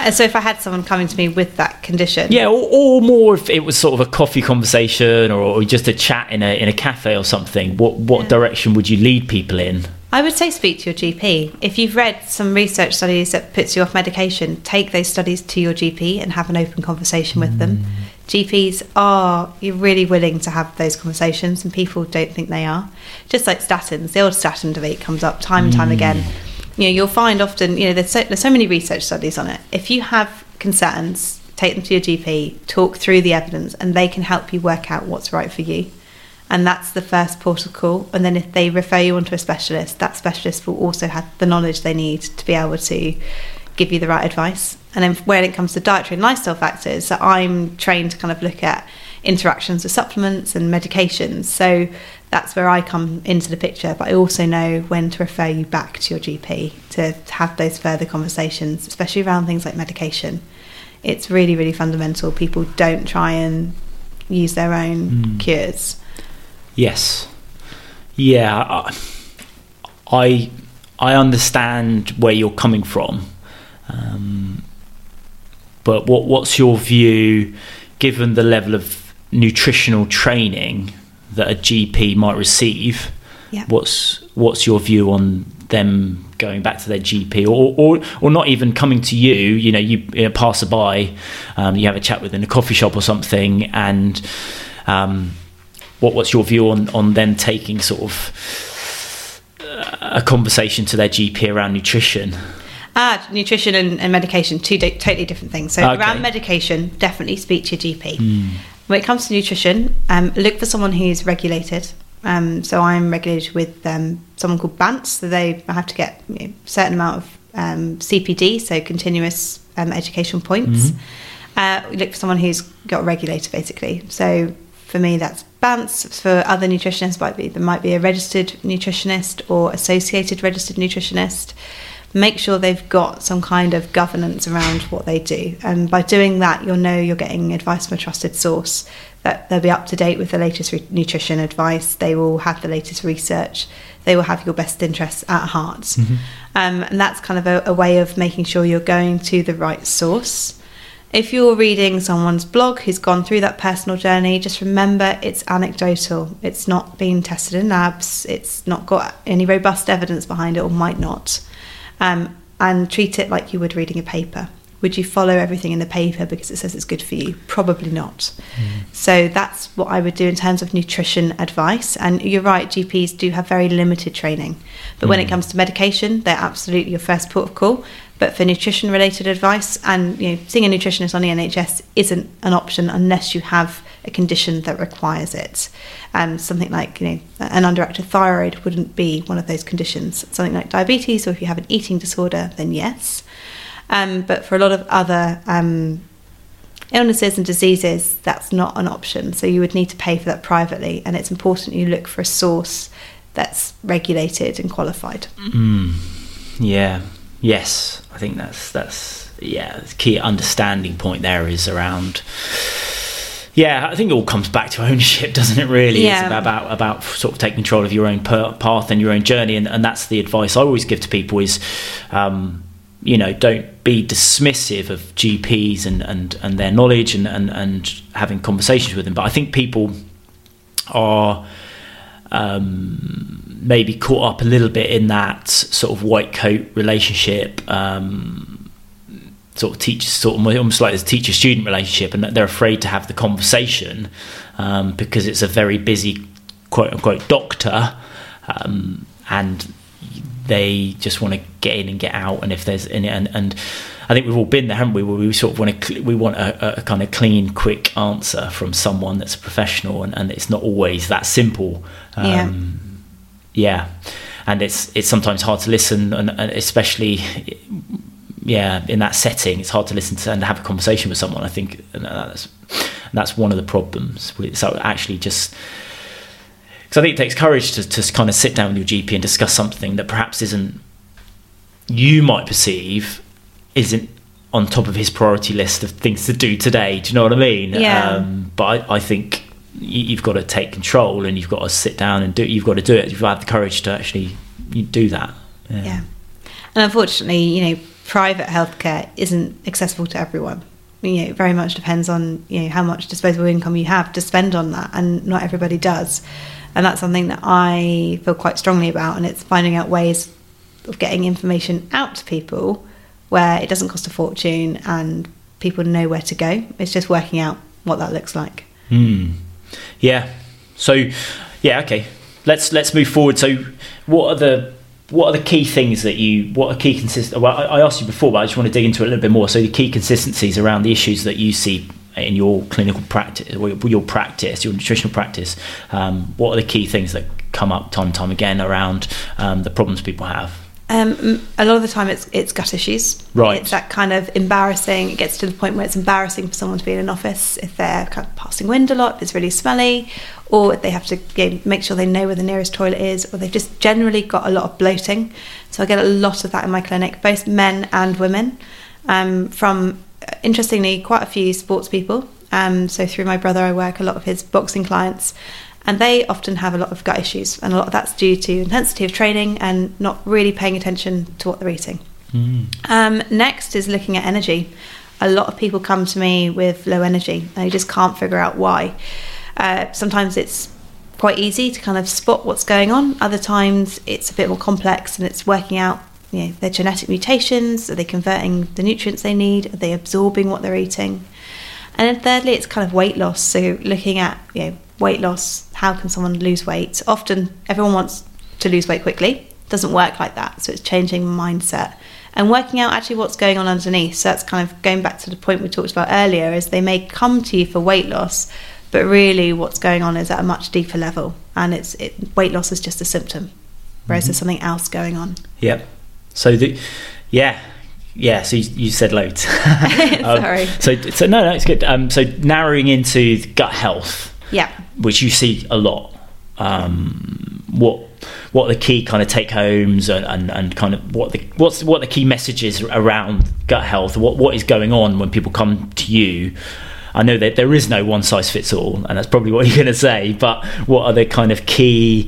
uh, so if I had someone coming to me with that condition, yeah, or, or more if it was sort of a coffee conversation or, or just a chat in a in a cafe or something, what what yeah. direction would you lead people in? I would say speak to your G P. If you've read some research studies that puts you off medication, take those studies to your G P and have an open conversation with mm. them. G Ps are you're really willing to have those conversations, and people don't think they are. Just like statins, the old statin debate comes up time and time mm. again. You know, you'll find often, you know, there's so, there's so many research studies on it. If you have concerns, take them to your G P, talk through the evidence, and they can help you work out what's right for you. And that's the first port of call. And then if they refer you on to a specialist, that specialist will also have the knowledge they need to be able to give you the right advice. And then when it comes to dietary and lifestyle factors, so I'm trained to kind of look at interactions with supplements and medications. So that's where I come into the picture. But I also know when to refer you back to your G P to have those further conversations, especially around things like medication. It's really, really fundamental. People don't try and use their own mm. cures. Yes. Yeah. I I understand where you're coming from. Um, but what what's your view, given the level of nutritional training that a G P might receive? Yeah. What's what's your view on them going back to their G P, or or, or not even coming to you? You know, you, you know, passerby, um, you have a chat with in a coffee shop or something, and um What, what's your view on, on them taking sort of a conversation to their G P around nutrition? Ah, nutrition and, and medication, two do- totally different things. So okay. around medication, definitely speak to your G P. Mm. When it comes to nutrition, um, look for someone who's regulated. Um, so I'm regulated with um, someone called BANTS. So they have to get, you know, a certain amount of um, C P D, so continuous um, education points. Mm-hmm. Uh, look for someone who's got a regulator, basically. So for me, that's BANTS. For other nutritionists, might be there might be a registered nutritionist or associated registered nutritionist. Make sure they've got some kind of governance around what they do, and by doing that, you'll know you're getting advice from a trusted source. That they'll be up to date with the latest re- nutrition advice. They will have the latest research. They will have your best interests at heart, mm-hmm. um, and that's kind of a, a way of making sure you're going to the right source. If you're reading someone's blog who's gone through that personal journey, just remember it's anecdotal. It's not been tested in labs. It's not got any robust evidence behind it, or might not. Um, and treat it like you would reading a paper. Would you follow everything in the paper because it says it's good for you? Probably not. Mm. So that's what I would do in terms of nutrition advice. And you're right, G Ps do have very limited training. But mm. when it comes to medication, they're absolutely your first port of call. But for nutrition-related advice, and you know, seeing a nutritionist on the N H S isn't an option unless you have a condition that requires it. Um, something like, you know, an underactive thyroid wouldn't be one of those conditions. Something like diabetes, or if you have an eating disorder, then yes. Um, but for a lot of other um, illnesses and diseases, that's not an option. So you would need to pay for that privately, and it's important you look for a source that's regulated and qualified. Mm. Yeah. Yes, I think that's that's yeah the key understanding point there is around yeah I think it all comes back to ownership, doesn't it, really? Yeah. It's about, about about sort of taking control of your own per- path and your own journey, and, and that's the advice I always give to people is um you know don't be dismissive of G Ps and, and, and their knowledge and, and, and having conversations with them. But I think people are um, maybe caught up a little bit in that sort of white coat relationship, um, sort of teacher, sort of almost like a teacher-student relationship, and that they're afraid to have the conversation um, because it's a very busy, quote-unquote, doctor, um, and they just want to get in and get out. And if there's in it, and, and I think we've all been there, haven't we? Where we sort of want to, we want a, a kind of clean, quick answer from someone that's a professional, and, and it's not always that simple. Um, yeah. yeah, and it's it's sometimes hard to listen, and, and especially yeah in that setting, it's hard to listen to and have a conversation with someone. I think and that's and that's one of the problems. So actually just. So I think it takes courage to, to kind of sit down with your G P and discuss something that perhaps isn't, you might perceive, isn't on top of his priority list of things to do today. Do you know what I mean? Yeah. Um, but I, I think you've got to take control, and you've got to sit down and do. You've got to do it. You've got to have the courage to actually do that. Yeah. yeah. And unfortunately, you know, private healthcare isn't accessible to everyone. You know, it very much depends on you know how much disposable income you have to spend on that, and not everybody does. And that's something that I feel quite strongly about, and it's finding out ways of getting information out to people where it doesn't cost a fortune and people know where to go. It's just working out what that looks like. Mm. Yeah. So, yeah, okay. Let's let's move forward. So, what are the what are the key things that you what are key consist? Well, I, I asked you before, but I just want to dig into it a little bit more. So, the key consistencies around the issues that you see in your clinical practice, or your practice, your nutritional practice, um, what are the key things that come up time and time again around um, the problems people have? Um, a lot of the time, it's it's gut issues. Right. It's that kind of embarrassing. It gets to the point where it's embarrassing for someone to be in an office if they're kind of passing wind a lot, if it's really smelly, or if they have to you know, make sure they know where the nearest toilet is, or they've just generally got a lot of bloating. So I get a lot of that in my clinic, both men and women, um, from. Interestingly, quite a few sports people. Um, so through my brother, I work a lot of his boxing clients, and they often have a lot of gut issues, and a lot of that's due to intensity of training and not really paying attention to what they're eating. Mm. Um, next is looking at energy. A lot of people come to me with low energy, and you just can't figure out why. Uh, sometimes it's quite easy to kind of spot what's going on. Other times it's a bit more complex, and it's working out You know, their genetic mutations. Are they converting the nutrients they need? Are they absorbing what they're eating? And then thirdly, it's kind of weight loss. So looking at you know weight loss, how can someone lose weight? Often everyone wants to lose weight quickly. It doesn't work like that. So it's changing mindset and working out actually what's going on underneath. So that's kind of going back to the point we talked about earlier, is they may come to you for weight loss, but really what's going on is at a much deeper level, and it's it, weight loss is just a symptom, whereas mm-hmm. there's something else going on. Yep. So the, yeah, yeah. So you, you said loads. um, Sorry. So so no, no, it's good. Um, so narrowing into gut health. Yeah. Which you see a lot. Um, what what are the key kind of take homes and, and, and kind of what the what's what are the key messages around gut health? What what is going on when people come to you? I know that there is no one size fits all, and that's probably what you're going to say. But what are the kind of key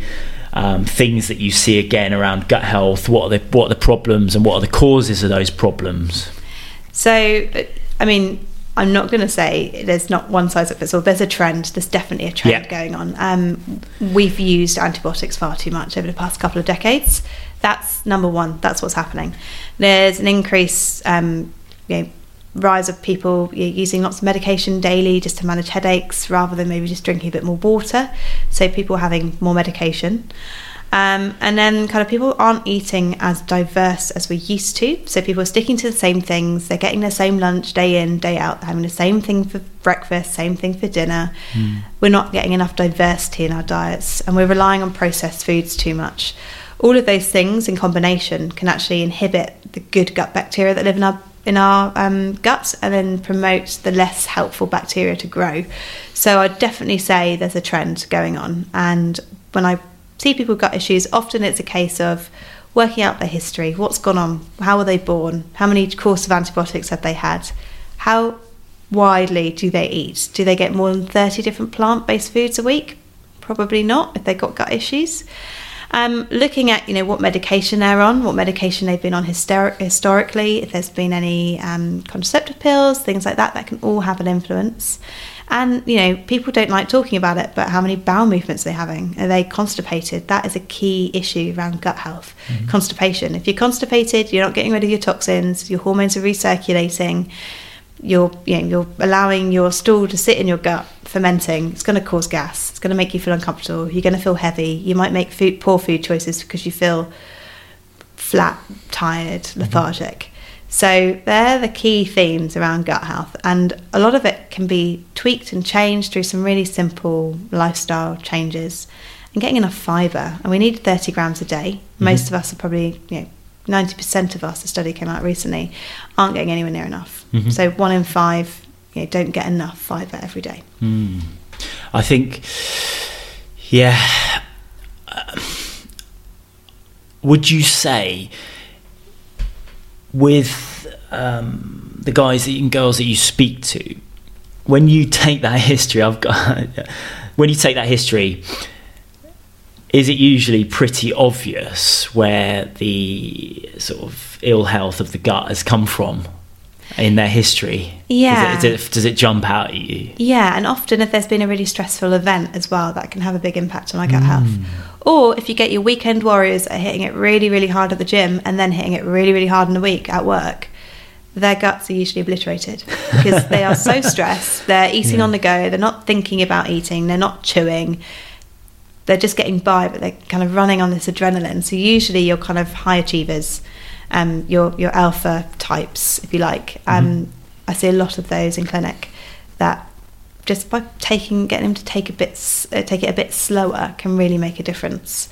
Um, things that you see again around gut health? What are the what are the problems, and what are the causes of those problems? So, I mean, I'm not going to say there's not one size that fits all. There's a trend. There's definitely a trend yeah. going on. Um, we've used antibiotics far too much over the past couple of decades. That's number one. That's what's happening. There's an increase, um, you know, rise of people using lots of medication daily just to manage headaches rather than maybe just drinking a bit more water. So people having more medication, um, and then kind of people aren't eating as diverse as we used to. So people are sticking to the same things. They're getting the same lunch day in, day out. They're having the same thing for breakfast, same thing for dinner. Mm. We're not getting enough diversity in our diets, and we're relying on processed foods too much. All of those things in combination can actually inhibit the good gut bacteria that live in our in our um, guts, and then promotes the less helpful bacteria to grow. So I'd definitely say there's a trend going on. And when I see people with gut issues, often it's a case of working out their history. What's gone on? How were they born? How many courses of antibiotics have they had? How widely do they eat? Do they get more than thirty different plant-based foods a week? Probably not if they've got gut issues. Um, looking at, you know, what medication they're on, what medication they've been on histori- historically, if there's been any um, contraceptive pills, things like that, that can all have an influence. And, you know, people don't like talking about it, but how many bowel movements are they having? Are they constipated? That is a key issue around gut health, mm-hmm. constipation. If you're constipated, you're not getting rid of your toxins, your hormones are recirculating, you're, you know, you're allowing your stool to sit in your gut, fermenting. It's going to cause gas. It's going to make you feel uncomfortable. You're going to feel heavy. You might make food, poor food choices because you feel flat, tired, lethargic. Mm-hmm. So they're the key themes around gut health, and a lot of it can be tweaked and changed through some really simple lifestyle changes and getting enough fibre. And we need thirty grams a day. Most mm-hmm. of us are probably, you know, ninety percent of us, a study came out recently, aren't getting anywhere near enough. Mm-hmm. So one in five, you know, don't get enough fibre every day. Mm. I think, yeah. Uh, would you say with um, the guys and girls that you speak to, when you take that history, I've got, when you take that history, is it usually pretty obvious where the sort of ill health of the gut has come from in their history? Yeah. Does it, does it, does it jump out at you? Yeah, and often if there's been a really stressful event as well, that can have a big impact on our gut mm. health. Or if you get your weekend warriors at hitting it really, really hard at the gym and then hitting it really, really hard in the week at work, their guts are usually obliterated because they are so stressed. They're eating yeah. on the go. They're not thinking about eating. They're not chewing. They're just getting by, but they're kind of running on this adrenaline. So usually you're kind of high achievers, um, your your alpha types, if you like. Um, mm-hmm. I see a lot of those in clinic that... just by taking, getting them to take a bit, uh, take it a bit slower can really make a difference,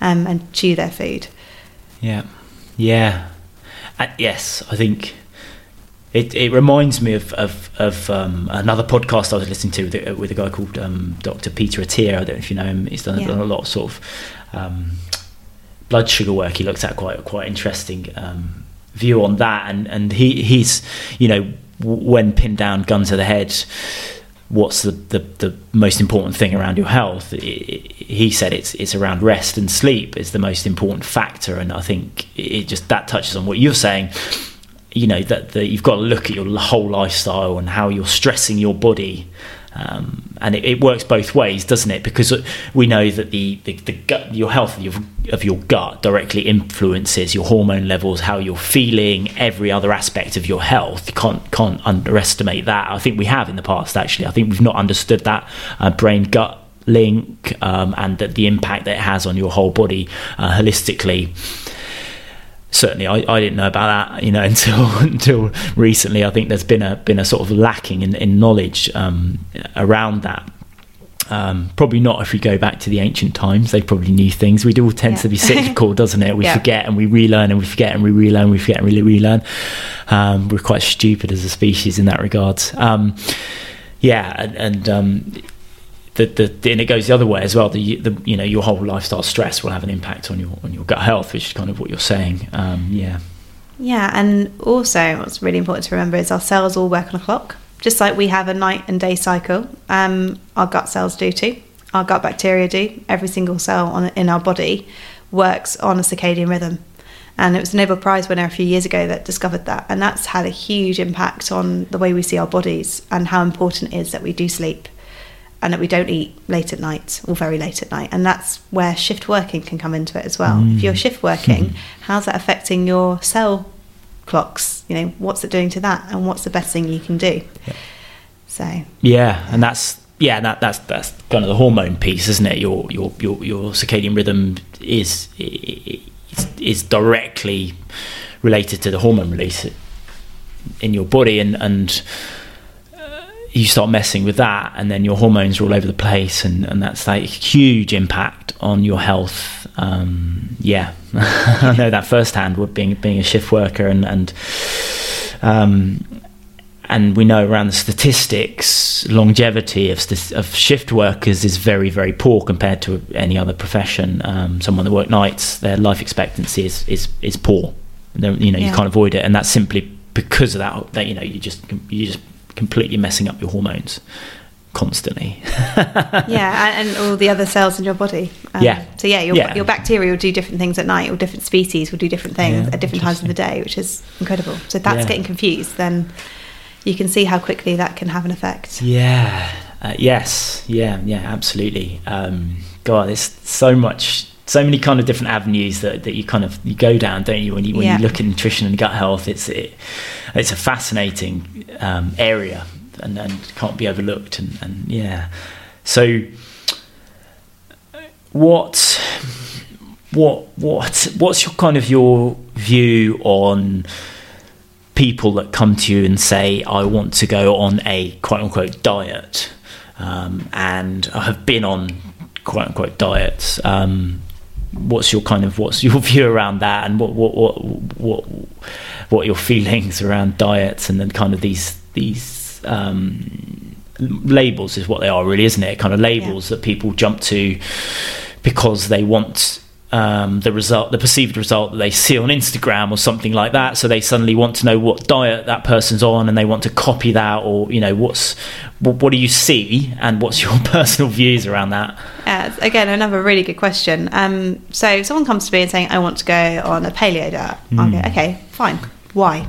um, and chew their food. Yeah, yeah, uh, yes. I think it it reminds me of of, of um, another podcast I was listening to with, with a guy called um, Doctor Peter Attia. I don't know if you know him. He's done, yeah. done a lot of sort of um, blood sugar work. He looks at quite quite interesting um, view on that, and and he he's you know when pinned down, gun to the head, what's the, the, the most important thing around your health? It, it, he said it's it's around rest and sleep is the most important factor, and I think it just that touches on what you're saying. You know that, that you've got to look at your whole lifestyle and how you're stressing your body, um, and it, it works both ways, doesn't it? Because we know that the the, the gut, your health of your, of your gut directly influences your hormone levels, how you're feeling, every other aspect of your health. You can't can't underestimate that. I think we have in the past, actually. I think we've not understood that uh, brain gut link, um, and that the impact that it has on your whole body uh, holistically. Certainly, I, I didn't know about that, you know, until until recently. I think there's been a been a sort of lacking in, in knowledge um, around that. Um, probably not if we go back to the ancient times. They probably knew things. We do all tend yeah. to be cyclical, doesn't it? We yeah. forget and we relearn and we forget and we relearn, we forget and we relearn. Um, we're quite stupid as a species in that regard. Um, yeah, and... and um, The, the, and it goes the other way as well. The, the you know your whole lifestyle stress will have an impact on your on your gut health, which is kind of what you're saying. Um, yeah. Yeah, and also what's really important to remember is our cells all work on a clock, just like we have a night and day cycle. Um, our gut cells do too. Our gut bacteria do. Every single cell on, in our body works on a circadian rhythm, and it was a Nobel Prize winner a few years ago that discovered that, and that's had a huge impact on the way we see our bodies and how important it is that we do sleep. And that we don't eat late at night or very late at night. And that's where shift working can come into it as well. Mm. If you're shift working, how's that affecting your cell clocks? You know, what's it doing to that? And what's the best thing you can do? Yeah. So yeah, and that's yeah, that that's that's kind of the hormone piece, isn't it? Your your your, your circadian rhythm is is, is directly related to the hormone release in your body, and and. You start messing with that, and then your hormones are all over the place, and, and that's like a huge impact on your health. Um, yeah, I know that firsthand. With being being a shift worker, and and um, and we know around the statistics, longevity of of shift workers is very very poor compared to any other profession. Um, someone that works nights, their life expectancy is is is poor. They're, you know, yeah. you can't avoid it, and that's simply because of that. That you know, you just you just completely messing up your hormones constantly. Yeah, and, and all the other cells in your body. Um, yeah. So yeah your, yeah, your bacteria will do different things at night, or different species will do different things yeah, at different times of the day, which is incredible. So if that's yeah. getting confused, then you can see how quickly that can have an effect. Yeah. Uh, yes. Yeah. Yeah. Absolutely. Um, God, there's so much. So many kind of different avenues that, that you kind of you go down, don't you? When you when yeah. you look at nutrition and gut health, it's it, it's a fascinating um, area and, and can't be overlooked. And, and yeah, so what what what what's your kind of your view on people that come to you and say, I want to go on a quote unquote diet, um, and I have been on quote unquote diets. Um, what's your kind of what's your view around that, and what what what what what are your feelings around diets, and then kind of these these um labels is what they are, really, isn't it? Kind of labels yeah. that people jump to because they want um the result, the perceived result that they see on Instagram or something like that, so they suddenly want to know what diet that person's on and they want to copy that. Or, you know, what's what, what do you see, and what's your personal views around that? Uh, again, another really good question. Um, so if someone comes to me and saying, I want to go on a paleo diet, mm. I'll go, okay, fine. Why?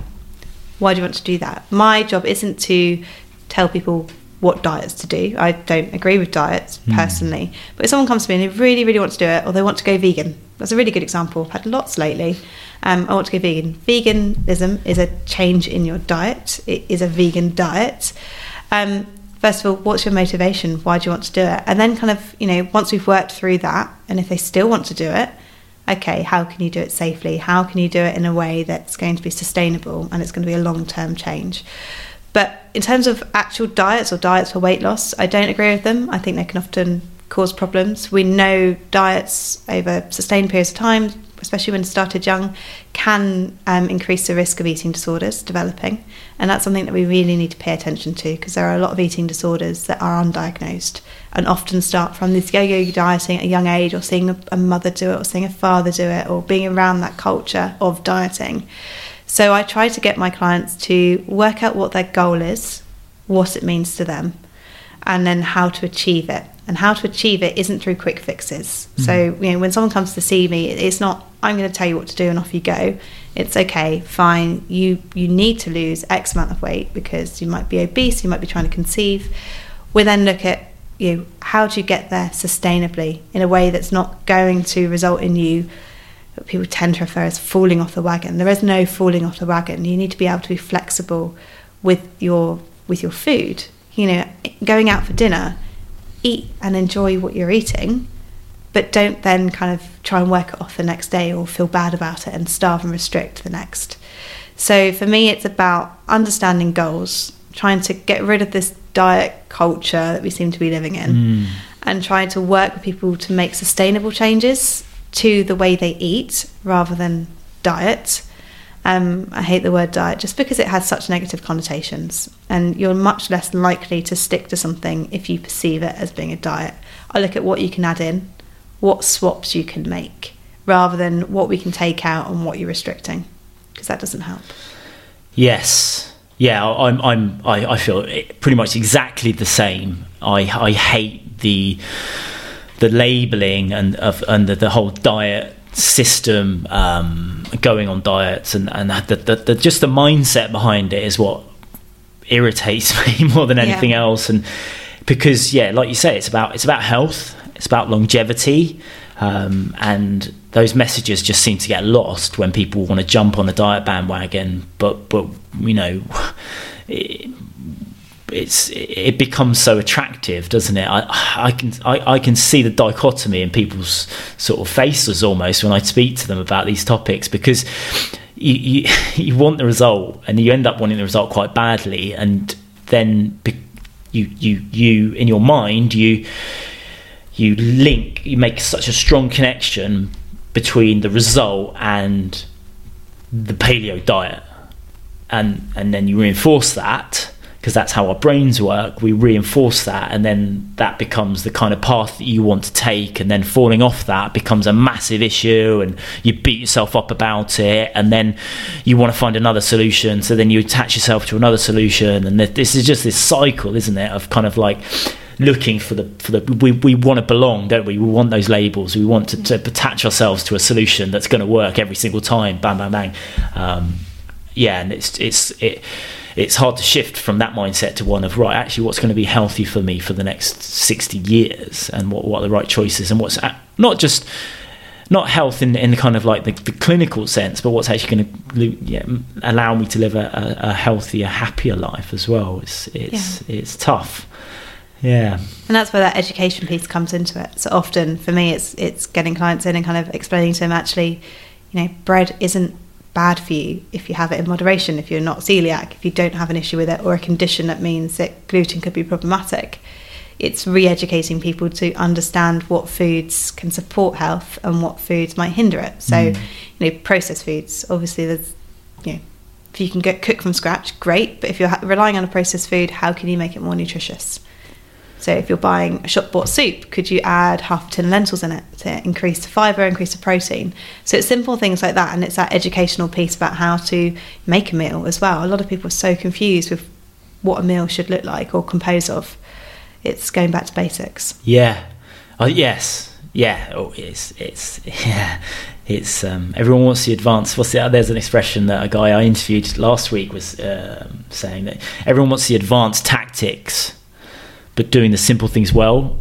Why do you want to do that? My job isn't to tell people what diets to do. I don't agree with diets mm. personally. But if someone comes to me and they really, really want to do it, or they want to go vegan, that's a really good example. I've had lots lately. Um, I want to go vegan. Veganism is a change in your diet. It is a vegan diet. Um, First of all, what's your motivation? Why do you want to do it? And then kind of, you know, once we've worked through that, and if they still want to do it, okay, how can you do it safely? How can you do it in a way that's going to be sustainable and it's going to be a long-term change? But in terms of actual diets or diets for weight loss, I don't agree with them. I think they can often cause problems. We know diets over sustained periods of time, especially when started young, can um, increase the risk of eating disorders developing. And that's something that we really need to pay attention to, because there are a lot of eating disorders that are undiagnosed and often start from this yo-yo dieting at a young age, or seeing a, a mother do it, or seeing a father do it, or being around that culture of dieting. So I try to get my clients to work out what their goal is, what it means to them, and then how to achieve it. And how to achieve it isn't through quick fixes. Mm. So, you know, when someone comes to see me, it's not, I'm going to tell you what to do and off you go. It's okay, fine, you you need to lose X amount of weight because you might be obese, you might be trying to conceive. We then look at, you know, how do you get there sustainably in a way that's not going to result in you, what people tend to refer as falling off the wagon. There is no falling off the wagon. You need to be able to be flexible with your with your food. You know, going out for dinner, eat and enjoy what you're eating, but don't then kind of try and work it off the next day or feel bad about it and starve and restrict the next. So for me, it's about understanding goals, trying to get rid of this diet culture that we seem to be living in, mm. and trying to work with people to make sustainable changes to the way they eat rather than diet. Um, I hate the word diet just because it has such negative connotations, and you're much less likely to stick to something if you perceive it as being a diet. I look at what you can add in, what swaps you can make, rather than what we can take out and what you're restricting, because that doesn't help. Yes. Yeah, I'm, I'm, I, I feel pretty much exactly the same. I, I hate the, the labeling and of, and the, the whole diet system, um going on diets, and and the, the, the just the mindset behind it is what irritates me more than anything yeah. else. And because yeah like you say, it's about it's about health, it's about longevity, um and those messages just seem to get lost when people want to jump on the diet bandwagon. But but you know, it, it's it becomes so attractive, doesn't it? I I can I, I can see the dichotomy in people's sort of faces almost when I speak to them about these topics, because you you, you want the result and you end up wanting the result quite badly, and then you you you in your mind you you link you make such a strong connection between the result and the paleo diet, and and then you reinforce that because that's how our brains work, we reinforce that, and then that becomes the kind of path that you want to take, and then falling off that becomes a massive issue, and you beat yourself up about it, and then you want to find another solution, so then you attach yourself to another solution, and this is just this cycle, isn't it, of kind of like looking for the for the we, we want to belong, don't we we want those labels, we want to, to attach ourselves to a solution that's going to work every single time, bang bang bang. Um yeah, and it's it's it it's hard to shift from that mindset to one of, right, actually what's going to be healthy for me for the next sixty years, and what, what are the right choices, and what's not just not health in in kind of like the, the clinical sense, but what's actually going to yeah, allow me to live a, a healthier, happier life as well. It's it's yeah. it's tough. Yeah, and that's where that education piece comes into it. So often for me, it's it's getting clients in and kind of explaining to them, actually, you know, bread isn't bad for you if you have it in moderation, if you're not celiac, if you don't have an issue with it, or a condition that means that gluten could be problematic. It's re-educating people to understand what foods can support health and what foods might hinder it. So, mm. you know, processed foods, obviously, there's, you know, if you can get cook from scratch, great. But if you're relying on a processed food, how can you make it more nutritious? So if you're buying a shop-bought soup, could you add half a tin of lentils in it to increase the fibre, increase the protein? So it's simple things like that, and it's that educational piece about how to make a meal as well. A lot of people are so confused with what a meal should look like or compose of. It's going back to basics. Yeah. Oh, yes. Yeah. Oh, it's it's yeah. It's um, everyone wants to advance. What's the, there's an expression that a guy I interviewed last week was uh, saying, that everyone wants the advanced tactics, but doing the simple things well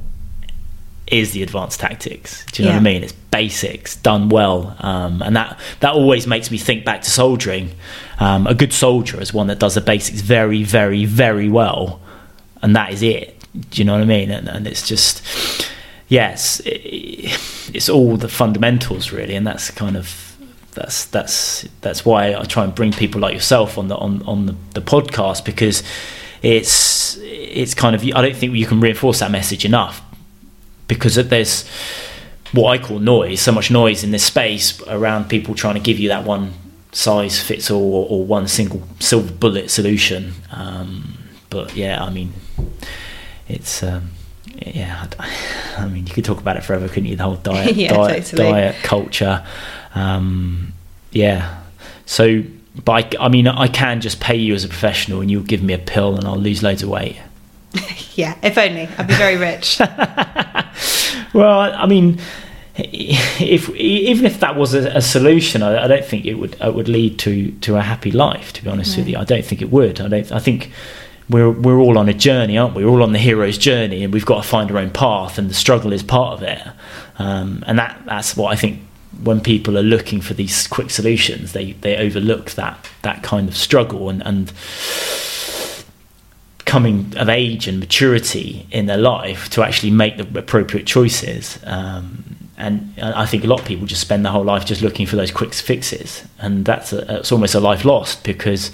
is the advanced tactics. Do you know yeah. what I mean? It's basics done well. Um, and that, that always makes me think back to soldiering. Um, a good soldier is one that does the basics very, very, very well. And that is it. Do you know what I mean? And, and it's just, yes, it, it's all the fundamentals really. And that's kind of, that's that's that's why I try and bring people like yourself on the on, on the, the podcast, because it's it's kind of, I don't think you can reinforce that message enough, because there's what I call noise, so much noise in this space around people trying to give you that one size fits all, or, or one single silver bullet solution. Um, but yeah, I mean, it's um, yeah, I mean, you could talk about it forever, couldn't you? The whole diet, yeah, diet, totally. diet culture. Um, yeah, so. But I, I mean, I can just pay you as a professional and you'll give me a pill and I'll lose loads of weight. Yeah, if only. I'd be very rich. Well, I mean, if even if that was a, a solution, I, I don't think it would it would lead to, to a happy life, to be honest no. with you. I don't think it would. I don't. I think we're we're all on a journey, aren't we? We're all on the hero's journey, and we've got to find our own path, and the struggle is part of it. Um, and that that's what I think. When people are looking for these quick solutions, they they overlook that that kind of struggle and, and coming of age and maturity in their life to actually make the appropriate choices. Um, and I think a lot of people just spend their whole life just looking for those quick fixes, and that's a, it's almost a life lost, because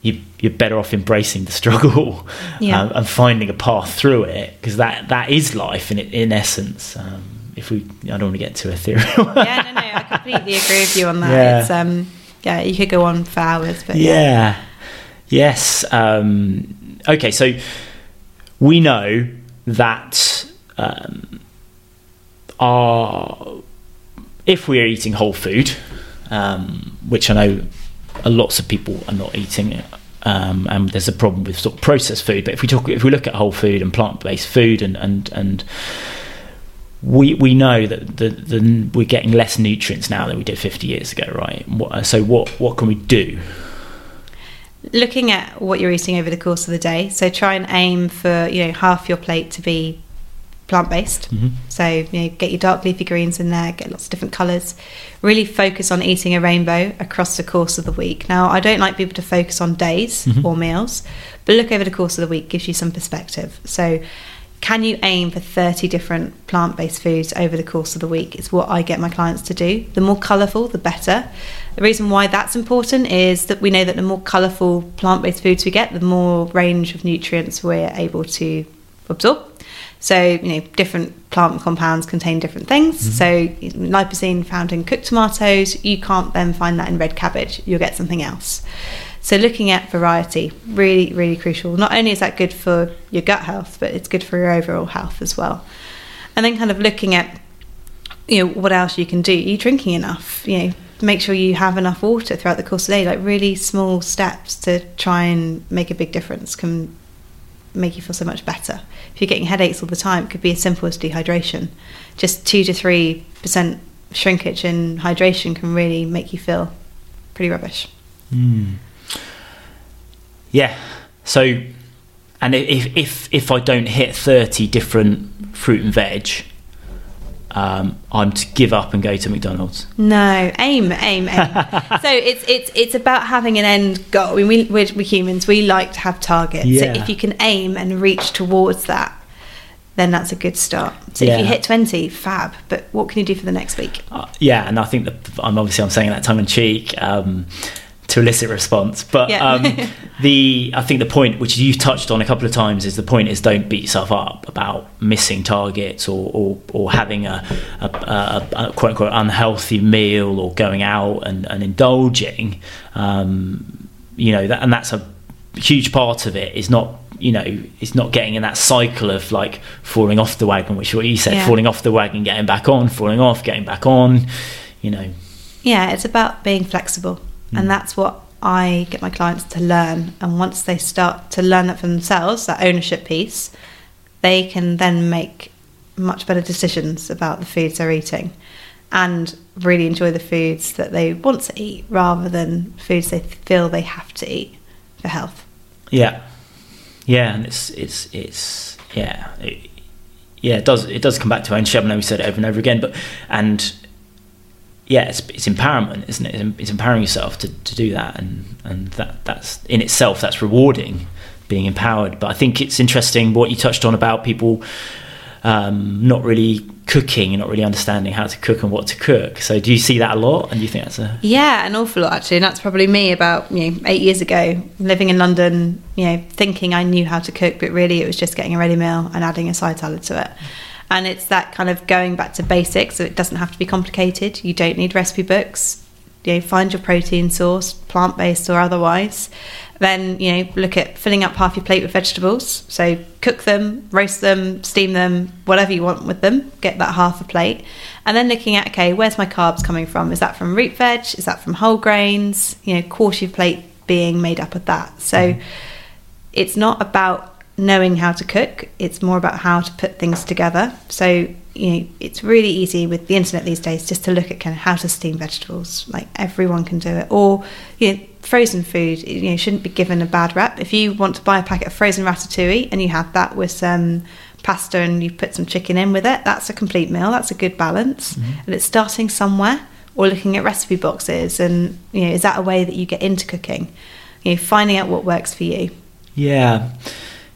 you, you're better off embracing the struggle yeah. um, and finding a path through it, because that that is life in in essence. Um, If we, I don't want to get too ethereal. yeah, no, no, I completely agree with you on that. Yeah, it's, um, yeah you could go on for hours. But yeah, yeah. yes. Um, okay, so we know that um, our if we are eating whole food, um, which I know lots of people are not eating. Um, and there's a problem with sort of processed food. But if we talk, if we look at whole food and plant-based food, and and and we we know that the, the we're getting less nutrients now than we did fifty years ago, right? What, so what what can we do? Looking at what you're eating over the course of the day, so try and aim for, you know, half your plate to be plant-based. Mm-hmm. So, you know, get your dark leafy greens in there, get lots of different colours. Really focus on eating a rainbow across the course of the week. Now, I don't like people to focus on days mm-hmm. or meals, but look over the course of the week, gives you some perspective. So can you aim for thirty different plant-based foods over the course of the week? It's what I get my clients to do. The more colourful, the better. The reason why that's important is that we know that the more colourful plant-based foods we get, the more range of nutrients we're able to absorb. So, you know, different plant compounds contain different things. Mm-hmm. So lipocene found in cooked tomatoes, you can't then find that in red cabbage. You'll get something else. So looking at variety, really, really crucial. Not only is that good for your gut health, but it's good for your overall health as well. And then kind of looking at, you know, what else you can do. Are you drinking enough? You know, make sure you have enough water throughout the course of the day. Like really small steps to try and make a big difference can make you feel so much better. If you're getting headaches all the time, it could be as simple as dehydration. Just two to three percent shrinkage in hydration can really make you feel pretty rubbish. Mm. Yeah. So, and if if if I don't hit thirty different fruit and veg, Um, I'm to give up and go to McDonald's. No, aim, aim, aim. So it's it's it's about having an end goal. I mean, we we're, we're humans. We like to have targets. Yeah. So if you can aim and reach towards that, then that's a good start. So yeah. If you hit twenty, fab. But what can you do for the next week? Uh, yeah, and I think that I'm obviously I'm saying that tongue in cheek um, to elicit response. But yeah. um, the I think the point which you've touched on a couple of times is the point is don't beat yourself up about missing targets or or, or having a, a, a, a quote unquote unhealthy meal or going out and, and indulging. Um, you know, that, and that's a huge part of it is not, you know, it's not getting in that cycle of like falling off the wagon, which is what you said, yeah. falling off the wagon, getting back on, falling off, getting back on, you know. Yeah, it's about being flexible. Mm. And that's what I get my clients to learn. And once they start to learn that for themselves, that ownership piece, they can then make much better decisions about the foods they're eating and really enjoy the foods that they want to eat rather than foods they feel they have to eat for health. Yeah. Yeah, and it's it's it's yeah, it, yeah. It does it does come back to ownership. I know we said it over and over again, but and yeah, it's it's empowerment, isn't it? It's empowering yourself to, to do that, and and that that's in itself that's rewarding, being empowered. But I think it's interesting what you touched on about people um, not really cooking and not really understanding how to cook and what to cook. So do you see that a lot? And do you think that's a yeah, an awful lot actually? And that's probably me about you know eight years ago, living in London, you know, thinking I knew how to cook, but really it was just getting a ready meal and adding a side salad to it. And it's that kind of going back to basics, so it doesn't have to be complicated. You don't need recipe books. You know, find your protein source, plant-based or otherwise. Then, you know, look at filling up half your plate with vegetables. So cook them, roast them, steam them, whatever you want with them. Get that half a plate. And then looking at, okay, where's my carbs coming from? Is that from root veg? Is that from whole grains? You know, quarter of your plate being made up of that. So mm. it's not about knowing how to cook, it's more about how to put things together. So you know, it's really easy with the internet these days just to look at kind of how to steam vegetables. Like everyone can do it. Or you know, frozen food, you know, shouldn't be given a bad rap. If you want to buy a packet of frozen ratatouille and you have that with some pasta and you put some chicken in with it, that's a complete meal. That's a good balance. Mm-hmm. And it's starting somewhere. Or looking at recipe boxes and you know, is that a way that you get into cooking? You know, finding out what works for you. Yeah.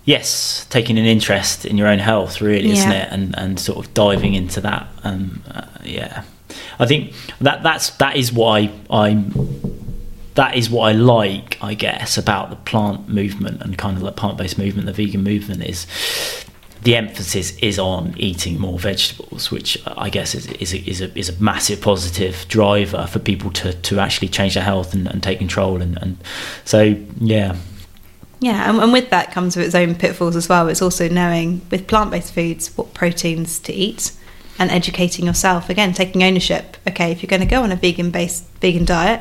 Yes, taking an interest in your own health, really, yeah. isn't it? And and sort of diving into that. Um, uh, yeah, I think that that's that is what I I'm that is what I like, I guess, about the plant movement and kind of the plant-based movement, the vegan movement is the emphasis is on eating more vegetables, which I guess is is a, is a is a massive positive driver for people to to actually change their health and, and take control and, and so yeah. Yeah, and, and with that comes with its own pitfalls as well. It's also knowing with plant-based foods what proteins to eat and educating yourself. Again, taking ownership. Okay, if you're going to go on a vegan-based vegan diet,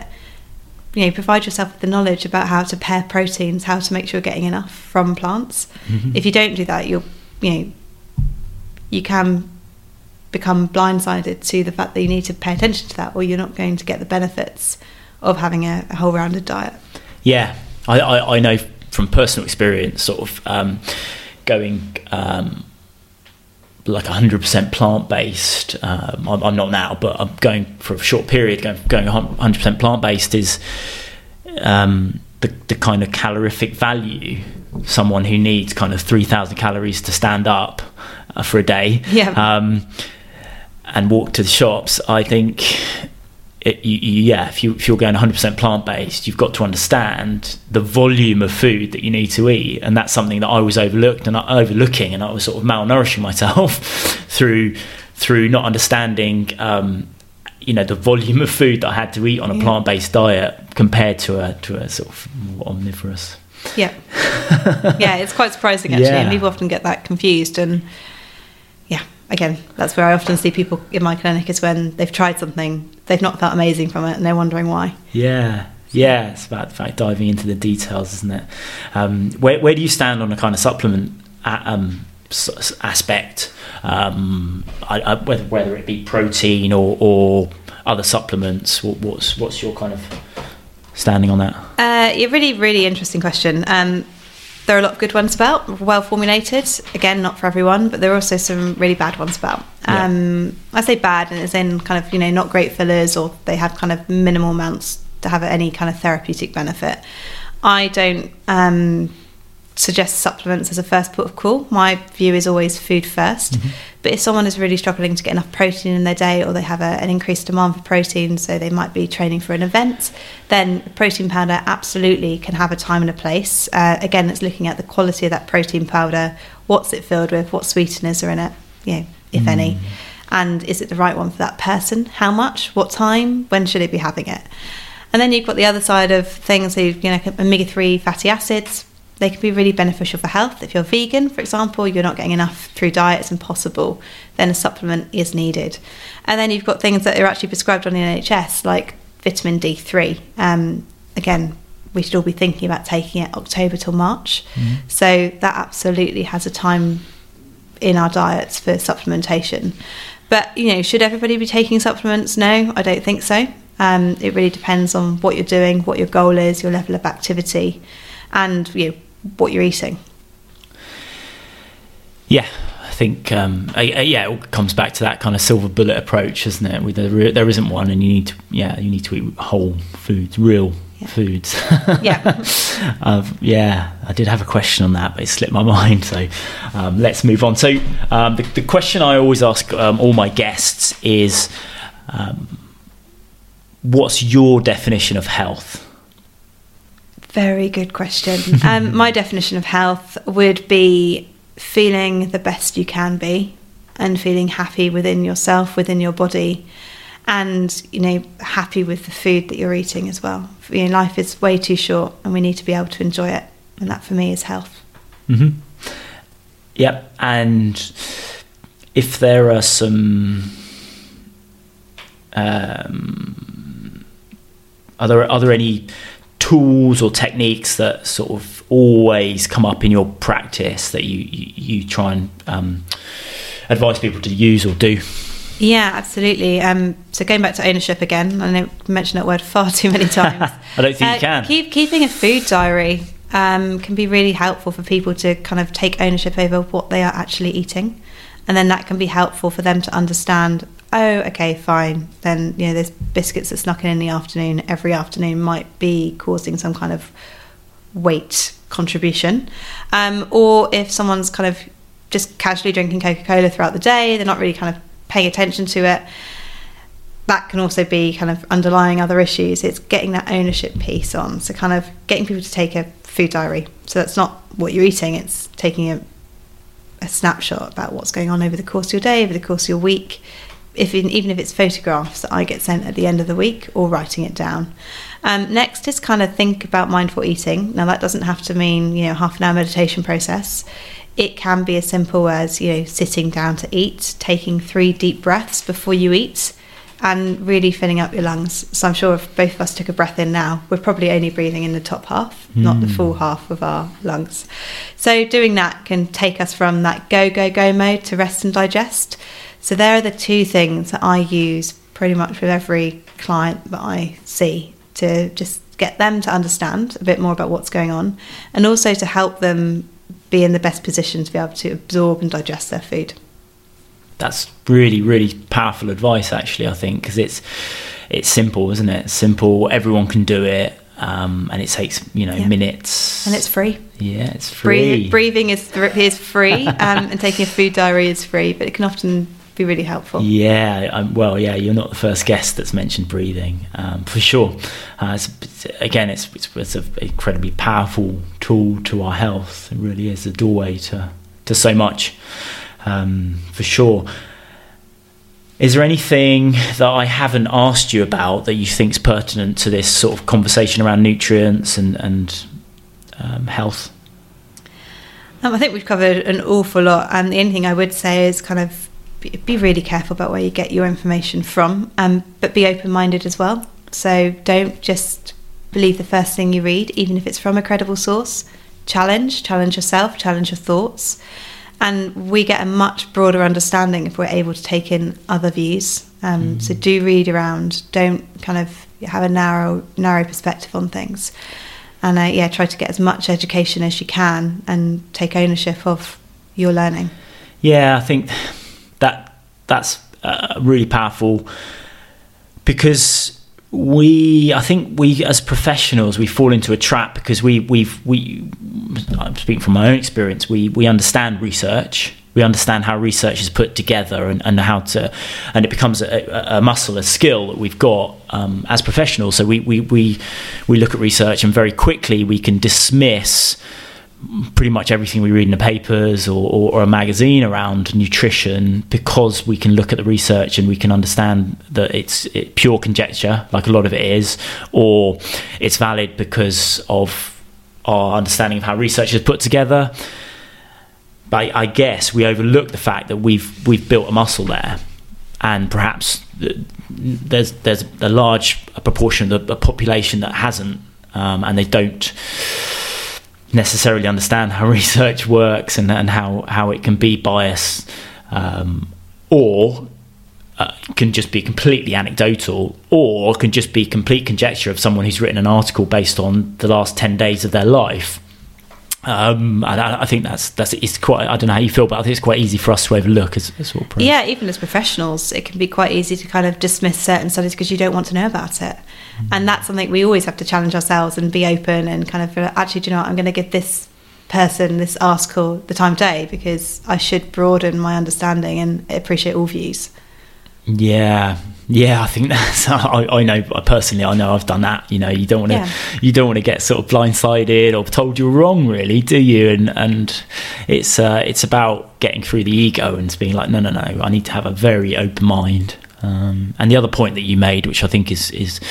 you know, provide yourself with the knowledge about how to pair proteins, how to make sure you're getting enough from plants. Mm-hmm. If you don't do that, you'll you know you can become blindsided to the fact that you need to pay attention to that, or you're not going to get the benefits of having a, a whole-rounded diet. Yeah, I I, I know. From personal experience, sort of um, going um, like one hundred percent plant-based. Um, I'm, I'm not now, but I'm going for a short period. Going, going one hundred percent plant-based is um, the, the kind of calorific value. Someone who needs kind of three thousand calories to stand up uh, for a day yeah. um, and walk to the shops. I think, It, you, you, yeah, if, you, if you're going one hundred percent plant-based, you've got to understand the volume of food that you need to eat, and that's something that I was overlooked and I, overlooking, and I was sort of malnourishing myself through through not understanding um, you know, the volume of food that I had to eat on a yeah. plant-based diet compared to a to a sort of more omnivorous. Yeah. Yeah, it's quite surprising actually. Yeah. And people often get that confused, and yeah, again, that's where I often see people in my clinic, is when they've tried something, they've not felt amazing from it, and they're wondering why. Yeah. Yeah, it's about the fact diving into the details, isn't it? Um, where where do you stand on a kind of supplement at, um, s- aspect, um, I, I, whether whether it be protein or, or other supplements? What, what's what's your kind of standing on that? Uh, yeah, really, really interesting question. Um, there are a lot of good ones about, well formulated. Again, not for everyone, but there are also some really bad ones about. Um, yeah. I say bad, and it's in kind of, you know, not great fillers, or they have kind of minimal amounts to have any kind of therapeutic benefit. I don't um, suggest supplements as a first port of call. My view is always food first. Mm-hmm. But if someone is really struggling to get enough protein in their day, or they have a, an increased demand for protein, so they might be training for an event, then a protein powder absolutely can have a time and a place. Uh, again, it's looking at the quality of that protein powder, what's it filled with, what sweeteners are in it, you know, if mm. any. And is it the right one for that person? How much? What time? When should they be having it? And then you've got the other side of things, so, you know, omega three fatty acids. They can be really beneficial for health. If you're vegan, for example, you're not getting enough through diet, it's impossible, then a supplement is needed. And then you've got things that are actually prescribed on the N H S, like vitamin D three. Um, again, we should all be thinking about taking it October till March. Mm-hmm. So that absolutely has a time in our diets for supplementation. But, you know, should everybody be taking supplements? No, I don't think so. Um, it really depends on what you're doing, what your goal is, your level of activity, and, you know, what you're eating. Yeah, I think um, I, I, yeah, it all comes back to that kind of silver bullet approach, isn't it? With the re- there isn't one, and you need to yeah, you need to eat whole foods, real yeah. foods. yeah, um, yeah. I did have a question on that, but it slipped my mind. So um, let's move on. So um, the, the question I always ask um, all my guests is. Um, What's your definition of health? Very good question. Um, my definition of health would be feeling the best you can be, and feeling happy within yourself, within your body, and, you know, happy with the food that you're eating as well. You know, life is way too short, and we need to be able to enjoy it, and that for me is health. Mm-hmm. Yep. And if there are some um Are there, are there any tools or techniques that sort of always come up in your practice that you, you, you try and um, advise people to use or do? Yeah, absolutely. Um, so going back to ownership again, I know I mentioned that word far too many times. I don't think uh, you can. Keep, keeping a food diary um, can be really helpful for people to kind of take ownership over what they are actually eating. And then that can be helpful for them to understand, oh, okay, fine, then, you know, there's biscuits that snuck in in the afternoon every afternoon might be causing some kind of weight contribution. Um, or if someone's kind of just casually drinking Coca-Cola throughout the day, they're not really kind of paying attention to it, that can also be kind of underlying other issues. It's getting that ownership piece on. So kind of getting people to take a food diary. So that's not what you're eating, it's taking a a snapshot about what's going on over the course of your day, over the course of your week, if in, even if it's photographs that I get sent at the end of the week, or writing it down. Um, next is kind of think about mindful eating. Now that doesn't have to mean, you know, half an hour meditation process. It can be as simple as, you know, sitting down to eat, taking three deep breaths before you eat, and really filling up your lungs. So I'm sure if both of us took a breath in now, we're probably only breathing in the top half, mm. not the full half of our lungs. So doing that can take us from that go, go, go mode to rest and digest. So there are the two things that I use pretty much with every client that I see to just get them to understand a bit more about what's going on, and also to help them be in the best position to be able to absorb and digest their food. That's really, really powerful advice, actually, I think, because it's it's simple, isn't it? It's simple, everyone can do it, um, and it takes, you know, yeah. minutes. And it's free. Yeah, it's free. Breathing, breathing is, is free, um, and taking a food diary is free, but it can often be really helpful. Yeah, um, well, yeah, you're not the first guest that's mentioned breathing, um, for sure. Uh, it's, it's, again, it's, it's, it's an incredibly powerful tool to our health. It really is a doorway to, to so much. Um, for sure. Is there anything that I haven't asked you about that you think's pertinent to this sort of conversation around nutrients and, and um, health? Um, I think we've covered an awful lot, and the only thing I would say is kind of be, be really careful about where you get your information from, um, but be open-minded as well. So don't just believe the first thing you read, even if it's from a credible source. Challenge, challenge yourself, challenge your thoughts. And we get a much broader understanding if we're able to take in other views. Um, mm. So do read around. Don't kind of have a narrow, narrow perspective on things. And uh, yeah, try to get as much education as you can and take ownership of your learning. Yeah, I think that that's uh, really powerful, because we, I think we as professionals, we fall into a trap because we, we've, we, I'm speaking from my own experience, we, we understand research, we understand how research is put together and, and how to, and it becomes a, a muscle, a skill that we've got um, as professionals. So we, we, we, we look at research and very quickly we can dismiss pretty much everything we read in the papers or, or, or a magazine around nutrition, because we can look at the research and we can understand that it's it, pure conjecture, like a lot of it is, or it's valid because of our understanding of how research is put together. But I, I guess we overlook the fact that we've we've built a muscle there, and perhaps there's there's a large proportion of the population that hasn't, um, and they don't necessarily understand how research works and, and how how it can be biased, um or uh, can just be completely anecdotal, or can just be complete conjecture of someone who's written an article based on the last ten days of their life. um I, I think that's that's it's quite, I don't know how you feel, but I think it's quite easy for us to overlook as, as well. Yeah, even as professionals it can be quite easy to kind of dismiss certain studies because you don't want to know about it. And that's something we always have to challenge ourselves and be open and kind of actually, do you know what, I'm going to give this person, this article, the time of day, because I should broaden my understanding and appreciate all views. Yeah, yeah, I think that's, I, I know personally, I know I've done that. You know, you don't want to, yeah. you don't want to get sort of blindsided or told you're wrong, really, do you? And and it's uh, it's about getting through the ego and being like, no, no, no, I need to have a very open mind. Um, and the other point that you made, which I think is is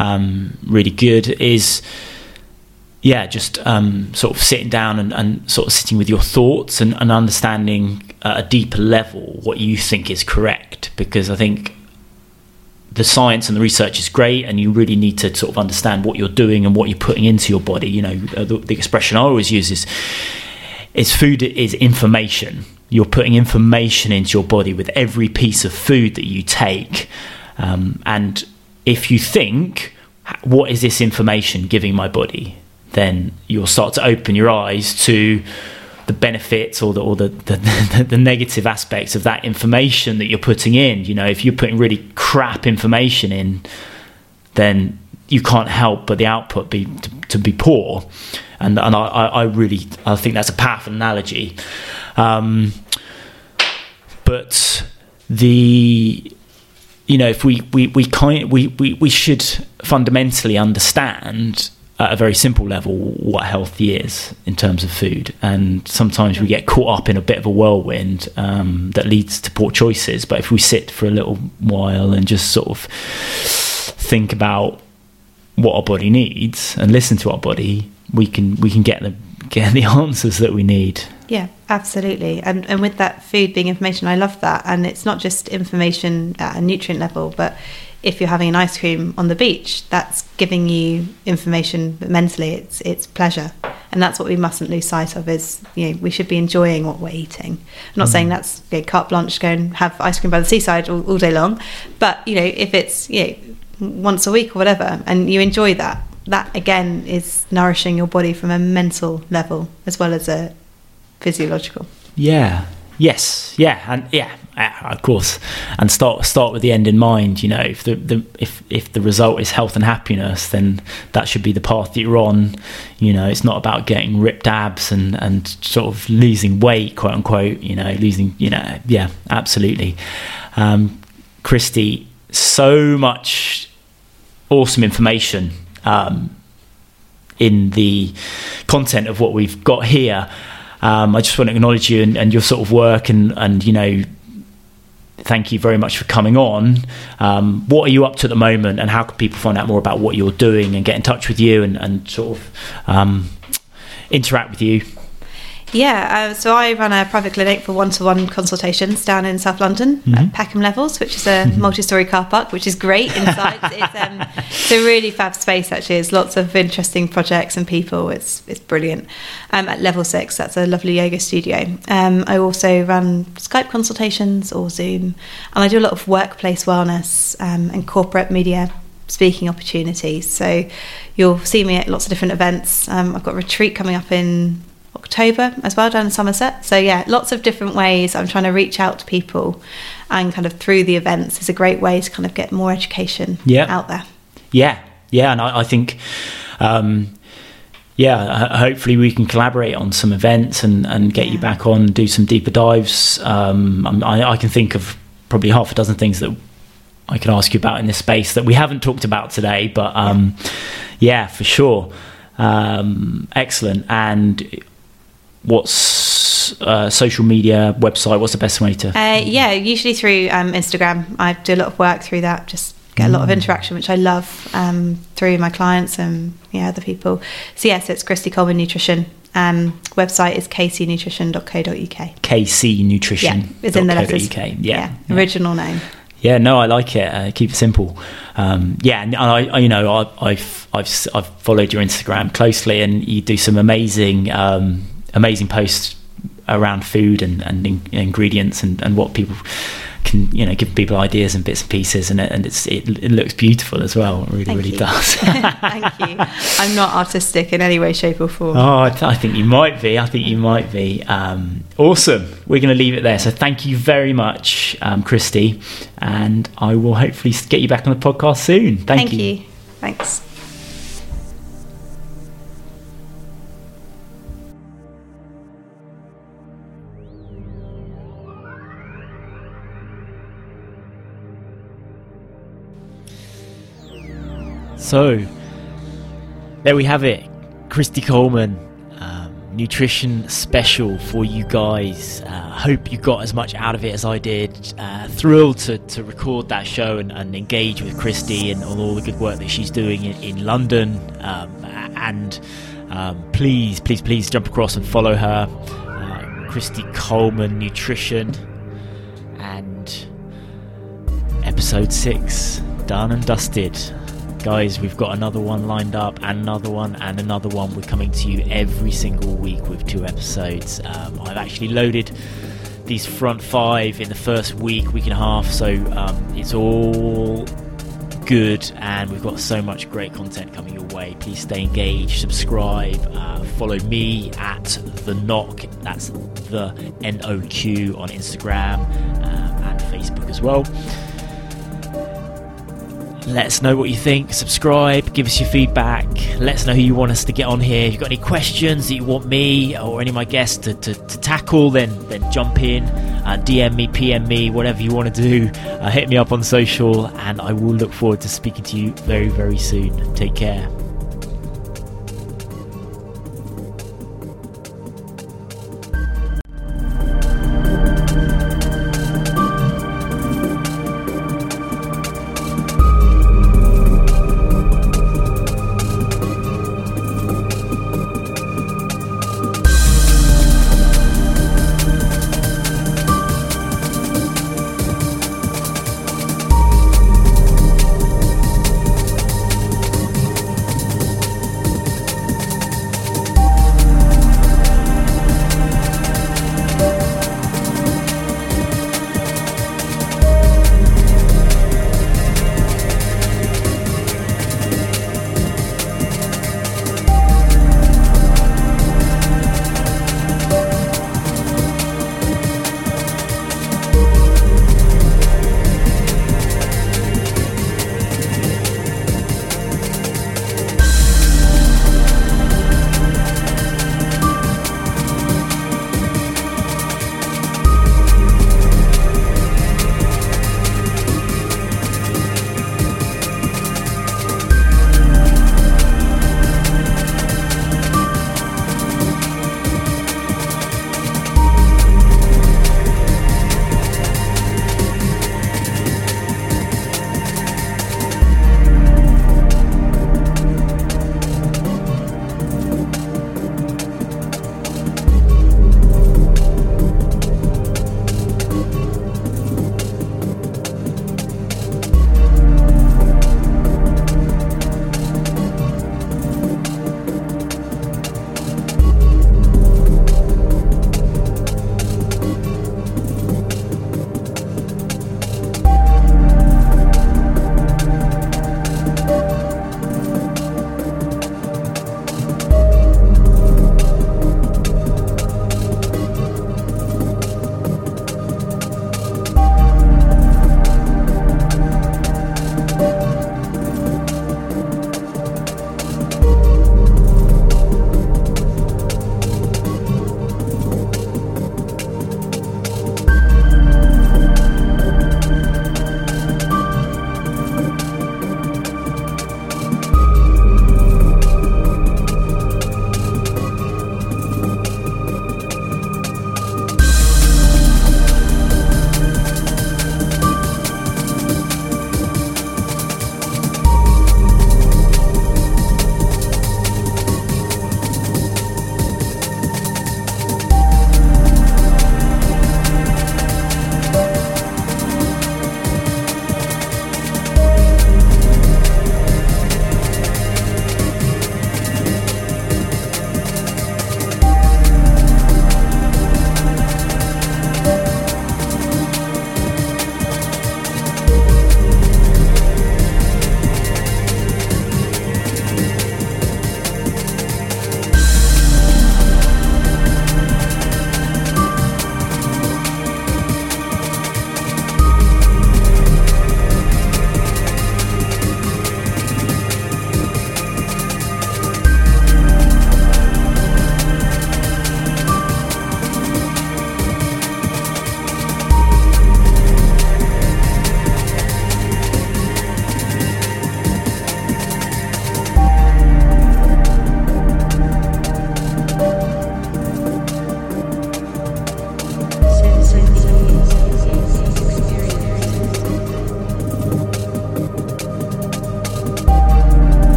um, really good, is yeah, just um, sort of sitting down and, and sort of sitting with your thoughts and, and understanding at a deeper level what you think is correct. Because I think the science and the research is great, and you really need to sort of understand what you're doing and what you're putting into your body. You know, the, the expression I always use is is food is information. You're putting information into your body with every piece of food that you take. Um, and if you think, what is this information giving my body? Then you'll start to open your eyes to the benefits or the or the, the, the, the negative aspects of that information that you're putting in. You know, if you're putting really crap information in, then you can't help but the output be to, to be poor. And and I, I really, I think that's a powerful analogy. Um, but the, you know, if we, we, we kind we, we, we should fundamentally understand at a very simple level what healthy is in terms of food. And sometimes we get caught up in a bit of a whirlwind um, that leads to poor choices. But if we sit for a little while and just sort of think about what our body needs and listen to our body, we can we can get the get the answers that we need. Yeah, absolutely. And and with that food being information, I love that. And it's not just information at a nutrient level, but if you're having an ice cream on the beach, that's giving you information, but mentally it's it's pleasure. And that's what we mustn't lose sight of, is, you know, we should be enjoying what we're eating. I'm not mm-hmm. saying that's, you know, carte blanche, go and have ice cream by the seaside all, all day long, but, you know, if it's, you know, once a week or whatever, and you enjoy that, that again is nourishing your body from a mental level as well as a physiological. Yeah, yes, yeah, and yeah, of course. And start start with the end in mind. You know, if the, the if if the result is health and happiness, then that should be the path that you're on. You know, it's not about getting ripped abs and and sort of losing weight, quote unquote. You know, losing. You know, yeah, absolutely. Um, Christy, so much awesome information um, in the content of what we've got here. Um, I just want to acknowledge you and, and your sort of work and, and, you know, thank you very much for coming on. Um, what are you up to at the moment, and how can people find out more about what you're doing and get in touch with you and, and sort of um, interact with you? Yeah, uh, so I run a private clinic for one-to-one consultations down in South London, mm-hmm. at Peckham Levels, which is a mm-hmm. multi-storey car park, which is great inside. it's, um, it's a really fab space, actually. There's lots of interesting projects and people. It's it's brilliant. Um, at Level six, that's a lovely yoga studio. Um, I also run Skype consultations or Zoom, and I do a lot of workplace wellness um, and corporate media speaking opportunities. So you'll see me at lots of different events. Um, I've got a retreat coming up in October as well down in Somerset. So yeah, lots of different ways I'm trying to reach out to people, and kind of through the events is a great way to kind of get more education yeah. out there. Yeah, yeah, and I, I think, um, yeah, hopefully we can collaborate on some events and, and get yeah. you back on, do some deeper dives. Um, I, I can think of probably half a dozen things that I can ask you about in this space that we haven't talked about today, but um, yeah, for sure. Um, excellent. And what's uh, social media, website, what's the best way to uh, yeah usually through um, Instagram. I do a lot of work through that, just get a lot of interaction, which I love, um, through my clients and yeah other people. So yes, yeah, so it's Christy Coleman Nutrition. Um, website is k c nutrition dot co dot u k. k c nutrition dot co dot u k yeah, it's in the letters. Yeah, yeah, original name. Yeah, no, I like it. Uh, keep it simple. Um, yeah, and I, I, you know, I, I've, I've, I've followed your Instagram closely, and you do some amazing, um, amazing posts around food and, and in, ingredients and, and what people can, you know, give people ideas and bits and pieces, and it, and it's it, it looks beautiful as well. It really, Thank really you. Does. Thank you. I'm not artistic in any way, shape, or form. Oh, I, th- I think you might be. I think you might be. Um, awesome. We're going to leave it there. So thank you very much, um, Christy, and I will hopefully get you back on the podcast soon. Thank, Thank you. you. Thanks. So, there we have it. Christy Coleman, um, nutrition special for you guys. Uh, hope you got as much out of it as I did. Uh, thrilled to, to record that show and, and engage with Christy and on all the good work that she's doing in, in London. Um, and um, please, please, please jump across and follow her. Uh, Christy Coleman Nutrition. And episode six, done and dusted. Guys, we've got another one lined up, and another one, and another one. We're coming to you every single week with two episodes. Um, I've actually loaded these front five in the first week, week and a half, so um, it's all good, and we've got so much great content coming your way. Please stay engaged, subscribe, uh, follow me at The Knock, that's the N O Q on Instagram uh, and Facebook as well. Let us know what you think. Subscribe, give us your feedback. Let us know who you want us to get on here. If you've got any questions that you want me or any of my guests to, to, to tackle, then then jump in, uh, D M me, P M me, whatever you want to do. Uh, hit me up on social, and I will look forward to speaking to you very, very soon. Take care.